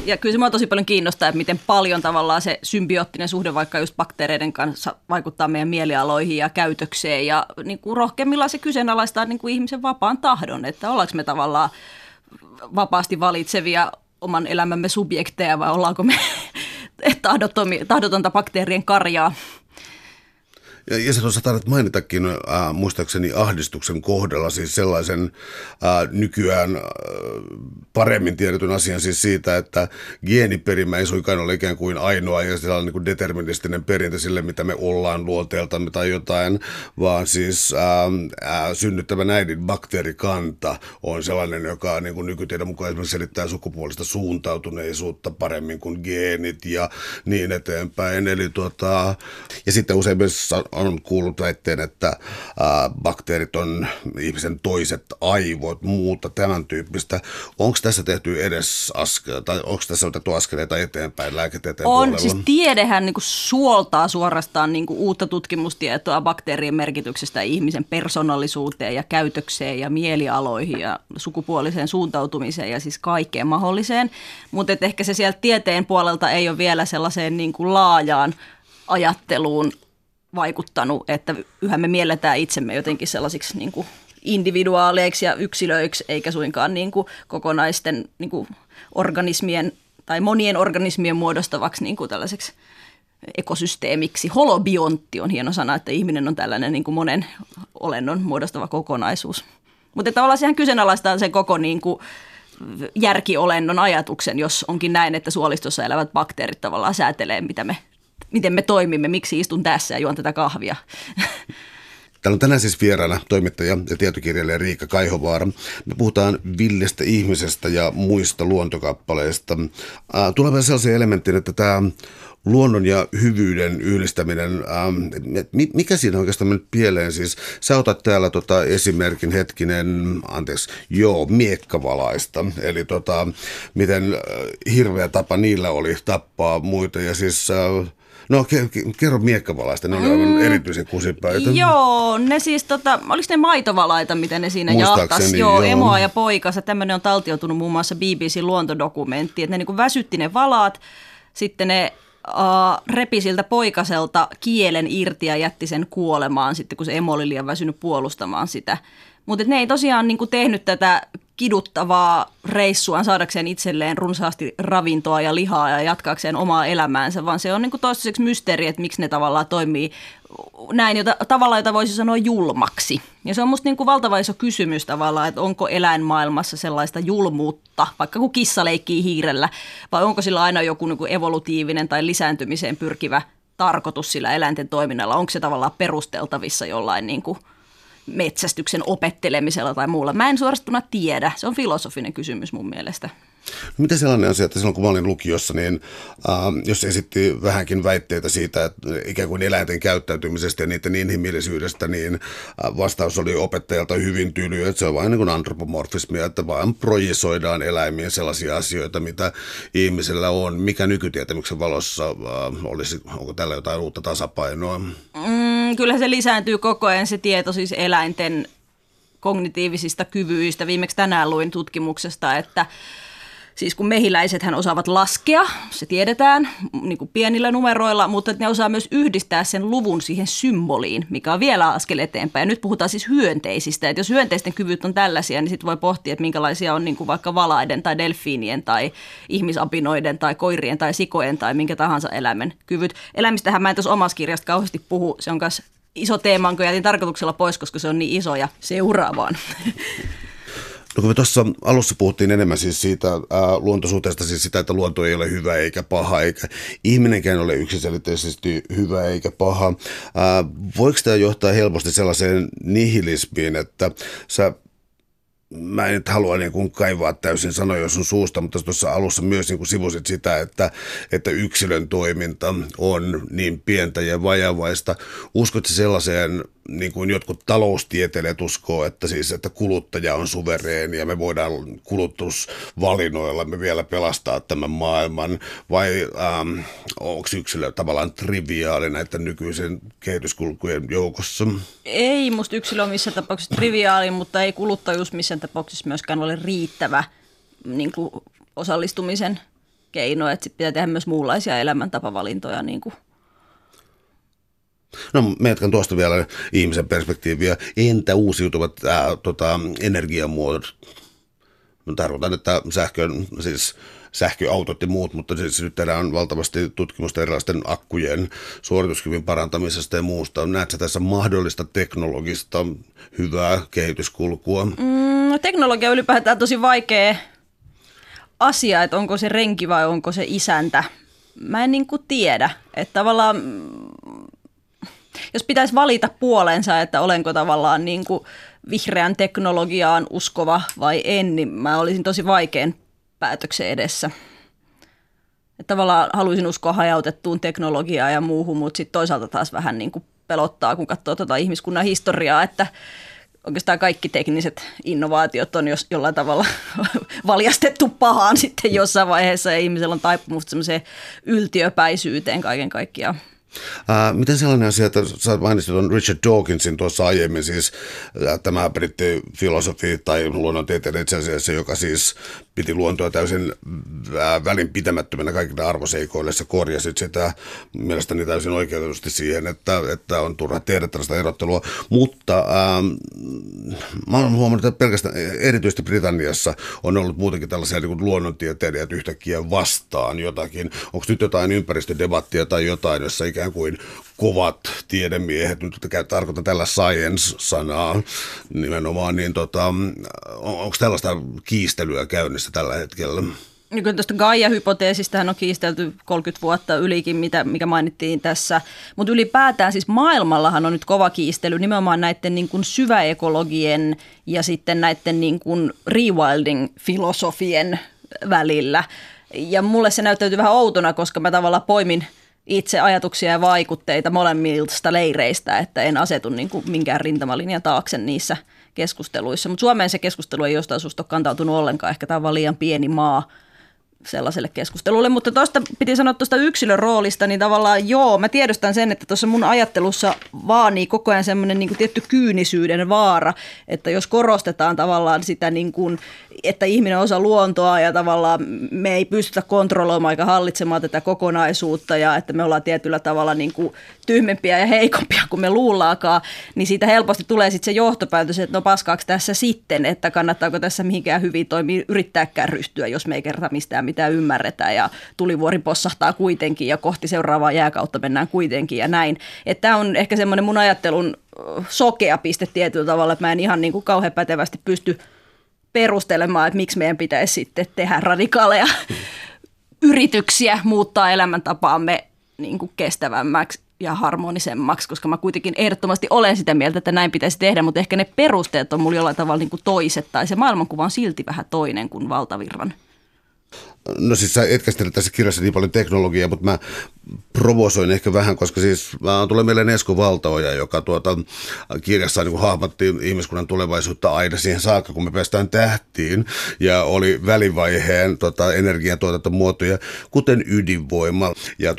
Ja kyllä se minua tosi paljon kiinnostaa, että miten paljon tavallaan se symbioottinen suhde vaikka just bakteereiden kanssa vaikuttaa meidän mielialoihin ja käytökseen. Ja niin kuin rohkeimmillaan se kyseenalaistaa niin kuin ihmisen vapaan tahdon, että ollaanko me tavallaan vapaasti valitsevia oman elämämme subjekteja vai ollaanko me tahdotonta bakteerien karjaa. Ja sä tuossa taidat mainitakin muistaakseni ahdistuksen kohdalla siis sellaisen nykyään paremmin tiedetyn asian siis siitä, että geeniperimä ei suinkaan ole ikään kuin ainoa ja sellainen niin kuin deterministinen perintö sille, mitä me ollaan luonteeltamme tai jotain, vaan siis synnyttävän äidin bakteerikanta on sellainen, joka niin kuin nykytiedon mukaan esimerkiksi selittää sukupuolista suuntautuneisuutta paremmin kuin geenit ja niin eteenpäin. Eli ja sitten usein myös on kuullut väitteen, että bakteerit on ihmisen toiset aivot, muuta tämän tyyppistä. Onko tässä tehty edes askel, tai onko tässä otettu askeleita eteenpäin lääketieteen puolella? On, siis tiedehän niin kuin suoltaa suorastaan niin kuin uutta tutkimustietoa bakteerien merkityksestä ihmisen persoonallisuuteen ja käytökseen ja mielialoihin ja sukupuoliseen suuntautumiseen ja siis kaikkeen mahdolliseen. Mutta ehkä se sieltä tieteen puolelta ei ole vielä sellaiseen niin kuin laajaan ajatteluun vaikuttanut, että yhä me mielletään itsemme jotenkin sellaisiksi niin kuin individuaaleiksi ja yksilöiksi, eikä suinkaan niin kuin kokonaisten niin kuin organismien tai monien organismien muodostavaksi niin kuin tällaiseksi ekosysteemiksi. Holobiontti on hieno sana, että ihminen on tällainen niin kuin monen olennon muodostava kokonaisuus. Mutta tavallaan sehän kyseenalaistaa sen koko niin kuin järkiolennon ajatuksen, jos onkin näin, että suolistossa elävät bakteerit tavallaan säätelee, miten me toimimme, miksi istun tässä ja juon tätä kahvia. Täällä on tänään siis vieraana toimittaja ja tietokirjailija Riikka Kaihovaara. Me puhutaan villestä ihmisestä ja muista luontokappaleista. Tulee vielä sellaisen elementin, että tämä luonnon ja hyvyyden yhdistäminen, mikä siinä oikeastaan meni pieleen? Siis sä otat täällä esimerkin miekkavalaista. Eli miten hirveä tapa niillä oli tappaa muita ja siis... No kerro miekkavalaista, ne oli aivan erityisen kusipäitä. Joo, ne siis, oliko ne maitovalaita, mitä ne siinä jahtasi? Joo, emoa ja poikansa. Tämmöinen on taltioitunut muun muassa BBC:n luontodokumentti, että ne niin kuin väsytti ne valaat, sitten ne repi siltä poikaselta kielen irti ja jätti sen kuolemaan sitten, kun se emo oli liian väsynyt puolustamaan sitä. Mutta ne ei tosiaan niin kuin tehnyt tätä kiduttavaa reissuaan saadakseen itselleen runsaasti ravintoa ja lihaa ja jatkaakseen omaa elämäänsä, vaan se on niin kuin toistaiseksi mysteeri, että miksi ne tavallaan toimii näin, jota voisi sanoa julmaksi. Ja se on musta niin kuin valtava iso kysymys tavallaan, että onko eläinmaailmassa sellaista julmuutta, vaikka kun kissa leikkii hiirellä, vai onko sillä aina joku niin kuin evolutiivinen tai lisääntymiseen pyrkivä tarkoitus sillä eläinten toiminnalla, onko se tavallaan perusteltavissa jollain niin kuin metsästyksen opettelemisella tai muulla. Mä en suorastuna tiedä. Se on filosofinen kysymys mun mielestä. Mitä sellainen asia, että silloin kun mä olin lukiossa, niin jos esitti vähänkin väitteitä siitä, että ikään kuin eläinten käyttäytymisestä ja niiden inhimillisyydestä, niin vastaus oli opettajalta hyvin tylyä, että se on vain niin kuin antropomorfismia, että vaan projisoidaan eläimiin sellaisia asioita, mitä ihmisellä on. Mikä nykytietämyksen valossa olisi, onko täällä jotain uutta tasapainoa? Kyllä se lisääntyy koko ajan se tieto siis eläinten kognitiivisista kyvyistä. Viimeksi tänään luin tutkimuksesta, että Siis kun mehiläisethän osaavat laskea, se tiedetään niin kuin pienillä numeroilla, mutta ne osaa myös yhdistää sen luvun siihen symboliin, mikä on vielä askel eteenpäin. Ja nyt puhutaan siis hyönteisistä. Että jos hyönteisten kyvyt on tällaisia, niin sitten voi pohtia, että minkälaisia on niin kuin vaikka valaiden tai delfiinien tai ihmisapinoiden tai koirien tai sikojen tai minkä tahansa eläimen kyvyt. Elämistähän mä en tuossa omassa kirjasta kauheasti puhu. Se on myös iso teema, kun jätin tarkoituksella pois, koska se on niin iso ja seuraavaan. No kun me tuossa alussa puhuttiin enemmän siis siitä luontosuhteesta, siis sitä, että luonto ei ole hyvä eikä paha, eikä ihminenkään ole yksiselitteisesti hyvä eikä paha. Voiko tämä johtaa helposti sellaiseen nihilismiin, että mä en nyt halua niin kuin kaivaa täysin sanoja sun suusta, mutta tuossa alussa myös niin kuin sivusit sitä, että yksilön toiminta on niin pientä ja vajavaista. Uskotko sellaiseen, niin kuin jotkut taloustieteilijät uskoo, että, siis, että kuluttaja on suvereeni ja me voidaan kulutusvalinnoilla me vielä pelastaa tämän maailman, vai onko yksilö tavallaan triviaali näiden nykyisen kehityskulkujen joukossa? Ei musta yksilö on missään tapauksessa triviaali, mutta ei kuluttajuus missään tapauksessa myöskään ole riittävä niin kuin osallistumisen keino, että sit pitää tehdä myös muunlaisia elämäntapavalintoja niin kuin. No mä jatkan tuosta vielä ihmisen perspektiiviä. Entä uusiutuvat energiamuodot? Mä tarkoitan, että sähköautot ja muut, mutta siis nyt tehdään valtavasti tutkimusta erilaisten akkujen suorituskyvyn parantamisesta ja muusta. Näetkö tässä mahdollista teknologista hyvää kehityskulkua? No teknologia ylipäätään tosi vaikea asia, että onko se renki vai onko se isäntä. Mä en niin kuin tiedä, että tavallaan... Jos pitäisi valita puolensa, että olenko tavallaan niin kuin vihreän teknologiaan uskova vai en, niin mä olisin tosi vaikean päätöksen edessä. Että tavallaan haluaisin uskoa hajautettuun teknologiaan ja muuhun, mutta sitten toisaalta taas vähän niin kuin pelottaa, kun katsoo tuota ihmiskunnan historiaa, että oikeastaan kaikki tekniset innovaatiot on jollain tavalla valjastettu pahaan sitten jossain vaiheessa ja ihmisellä on taipumusta semmoiseen yltiöpäisyyteen kaiken kaikkiaan. Miten sellainen asia, että sä mainitsit on Richard Dawkinsin tuossa aiemmin, siis tämä brittifilosofi tai luonnontieteilijä itse asiassa, joka siis piti luontoa täysin välinpitämättömänä kaikille arvoseikoille, sä korjasit sitä mielestäni täysin oikeutetusti siihen, että on turha tehdä tällaista erottelua, mutta mä olen huomannut, että pelkästään erityisesti Britanniassa on ollut muutenkin tällaisia niin kuin luonnontieteilijät yhtäkkiä vastaan jotakin, onko nyt jotain ympäristödebattia tai jotain, jossa ikään kuin kovat tiedemiehet, nyt tarkoitan tällä science-sanaa nimenomaan, niin onko tällaista kiistelyä käynnissä tällä hetkellä? Niin kuin tuosta Gaia-hypoteesistähän on kiistelty 30 vuotta ylikin, mikä mainittiin tässä, mutta ylipäätään siis maailmallahan on nyt kova kiistely nimenomaan näiden niin kuin syväekologien ja sitten näiden niin kuin rewilding-filosofien välillä. Ja mulle se näyttäytyy vähän outona, koska mä tavallaan poimin itse ajatuksia ja vaikutteita molemmilta leireistä, että en asetu niin kuin minkään rintamalinjan taakse niissä keskusteluissa. Mutta Suomeen se keskustelu ei jostain suusta ole kantautunut ollenkaan. Ehkä tämä on vaan liian pieni maa sellaiselle keskustelulle. Mutta tuosta piti sanoa tuosta yksilön roolista, niin tavallaan joo, mä tiedostan sen, että tuossa mun ajattelussa vaanii koko ajan semmoinen niin kuin tietty kyynisyyden vaara, että jos korostetaan tavallaan sitä, niin kuin, että ihminen on osa luontoa ja tavallaan me ei pystytä kontrolloimaan eikä hallitsemaan tätä kokonaisuutta ja että me ollaan tietyllä tavalla niin kuin tyhmempiä ja heikompia kuin me luullaakaan, niin siitä helposti tulee sitten se johtopäätös, että no paskaako tässä sitten, että kannattaako tässä mihinkään hyvin toimii yrittääkään ryhtyä, jos me ei kerta mistään mitä ymmärretään ja tulivuori possahtaa kuitenkin ja kohti seuraavaa jääkautta mennään kuitenkin ja näin. Että tämä on ehkä semmoinen mun ajattelun sokea piste tietyllä tavalla, että mä en ihan niin kuin kauhean pätevästi pysty perustelemaan, että miksi meidän pitäisi sitten tehdä radikaaleja yrityksiä muuttaa elämäntapaamme niin kuin kestävämmäksi ja harmonisemmaksi, koska mä kuitenkin ehdottomasti olen sitä mieltä, että näin pitäisi tehdä, mutta ehkä ne perusteet on mulla jollain tavalla niin kuin toiset tai se maailmankuva on silti vähän toinen kuin valtavirran. No siis sä et käsitellä tässä kirjassa niin paljon teknologiaa, mutta mä provosoin ehkä vähän, koska siis tulee mieleen Esko Valtaoja, joka kirjassa niin hahmottiin ihmiskunnan tulevaisuutta aina siihen saakka, kun me päästään tähtiin, ja oli välivaiheen energiantuotantomuotoja, kuten ydinvoima, ja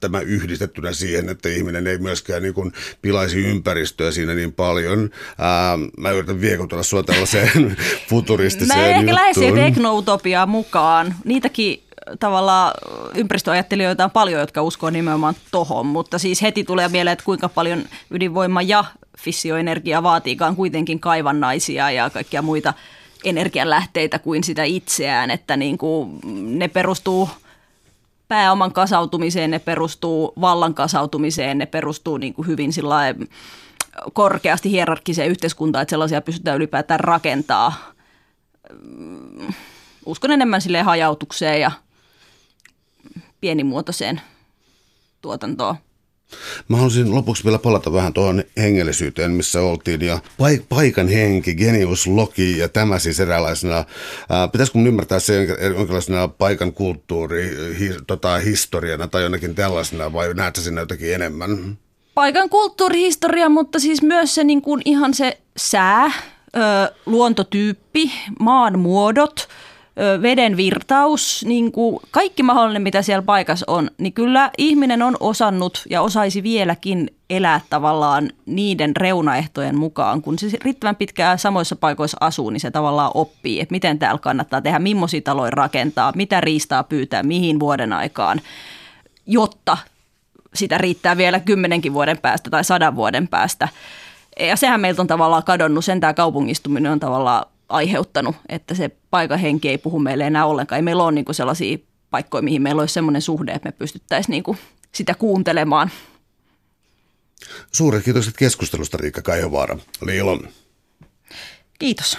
tämä yhdistettynä siihen, että ihminen ei myöskään niin kuin pilaisi ympäristöä siinä niin paljon. Mä yritän viekutella sua tällaiseen futuristiseen juttuun. Mä en ehkä lähde teknoutopiaa mukaan. Niitäkin tavallaan ympäristöajattelijoita on paljon, jotka uskoo nimenomaan tohon, mutta siis heti tulee mieleen, että kuinka paljon ydinvoima ja fissioenergia vaatiikaan kuitenkin kaivannaisia ja kaikkia muita energianlähteitä kuin sitä itseään, että niin kuin ne perustuu pääoman kasautumiseen, ne perustuu vallan kasautumiseen, ne perustuu niin kuin hyvin korkeasti hierarkkiseen yhteiskuntaan, että sellaisia pystytään ylipäätään rakentaa. Uskon enemmän silleen hajautukseen ja pienimuotoiseen tuotantoon. Mä haluaisin lopuksi vielä palata vähän tuohon hengellisyyteen, missä oltiin, ja paikan henki, genius loci, ja tämä siis eräänlaisena, pitäisikö mun ymmärtää se jonkinlaisena paikan kulttuuri, historiana tai jonnekin tällaisena, vai näetkö sinä jotakin enemmän? Paikan kulttuurihistoria, mutta siis myös se niin kuin ihan se sää, luontotyyppi, maan muodot, veden virtaus, niin kuin kaikki mahdollinen, mitä siellä paikassa on, niin kyllä ihminen on osannut ja osaisi vieläkin elää tavallaan niiden reunaehtojen mukaan. Kun se riittävän pitkään samoissa paikoissa asuu, niin se tavallaan oppii, että miten täällä kannattaa tehdä, millaisia taloja rakentaa, mitä riistaa pyytää, mihin vuoden aikaan, jotta sitä riittää vielä 10 vuoden päästä tai 100 vuoden päästä. Ja sehän meiltä on tavallaan kadonnut, sen tämä kaupungistuminen on tavallaan aiheuttanut, että se paikan henki ei puhu meille enää ollenkaan. Ei meillä ole niinku sellaisia paikkoja, mihin meillä olisi sellainen suhde, että me pystyttäisiin niinku sitä kuuntelemaan. Suuret kiitokset keskustelusta, Riikka Kaihovaara. Oli ilo. Kiitos.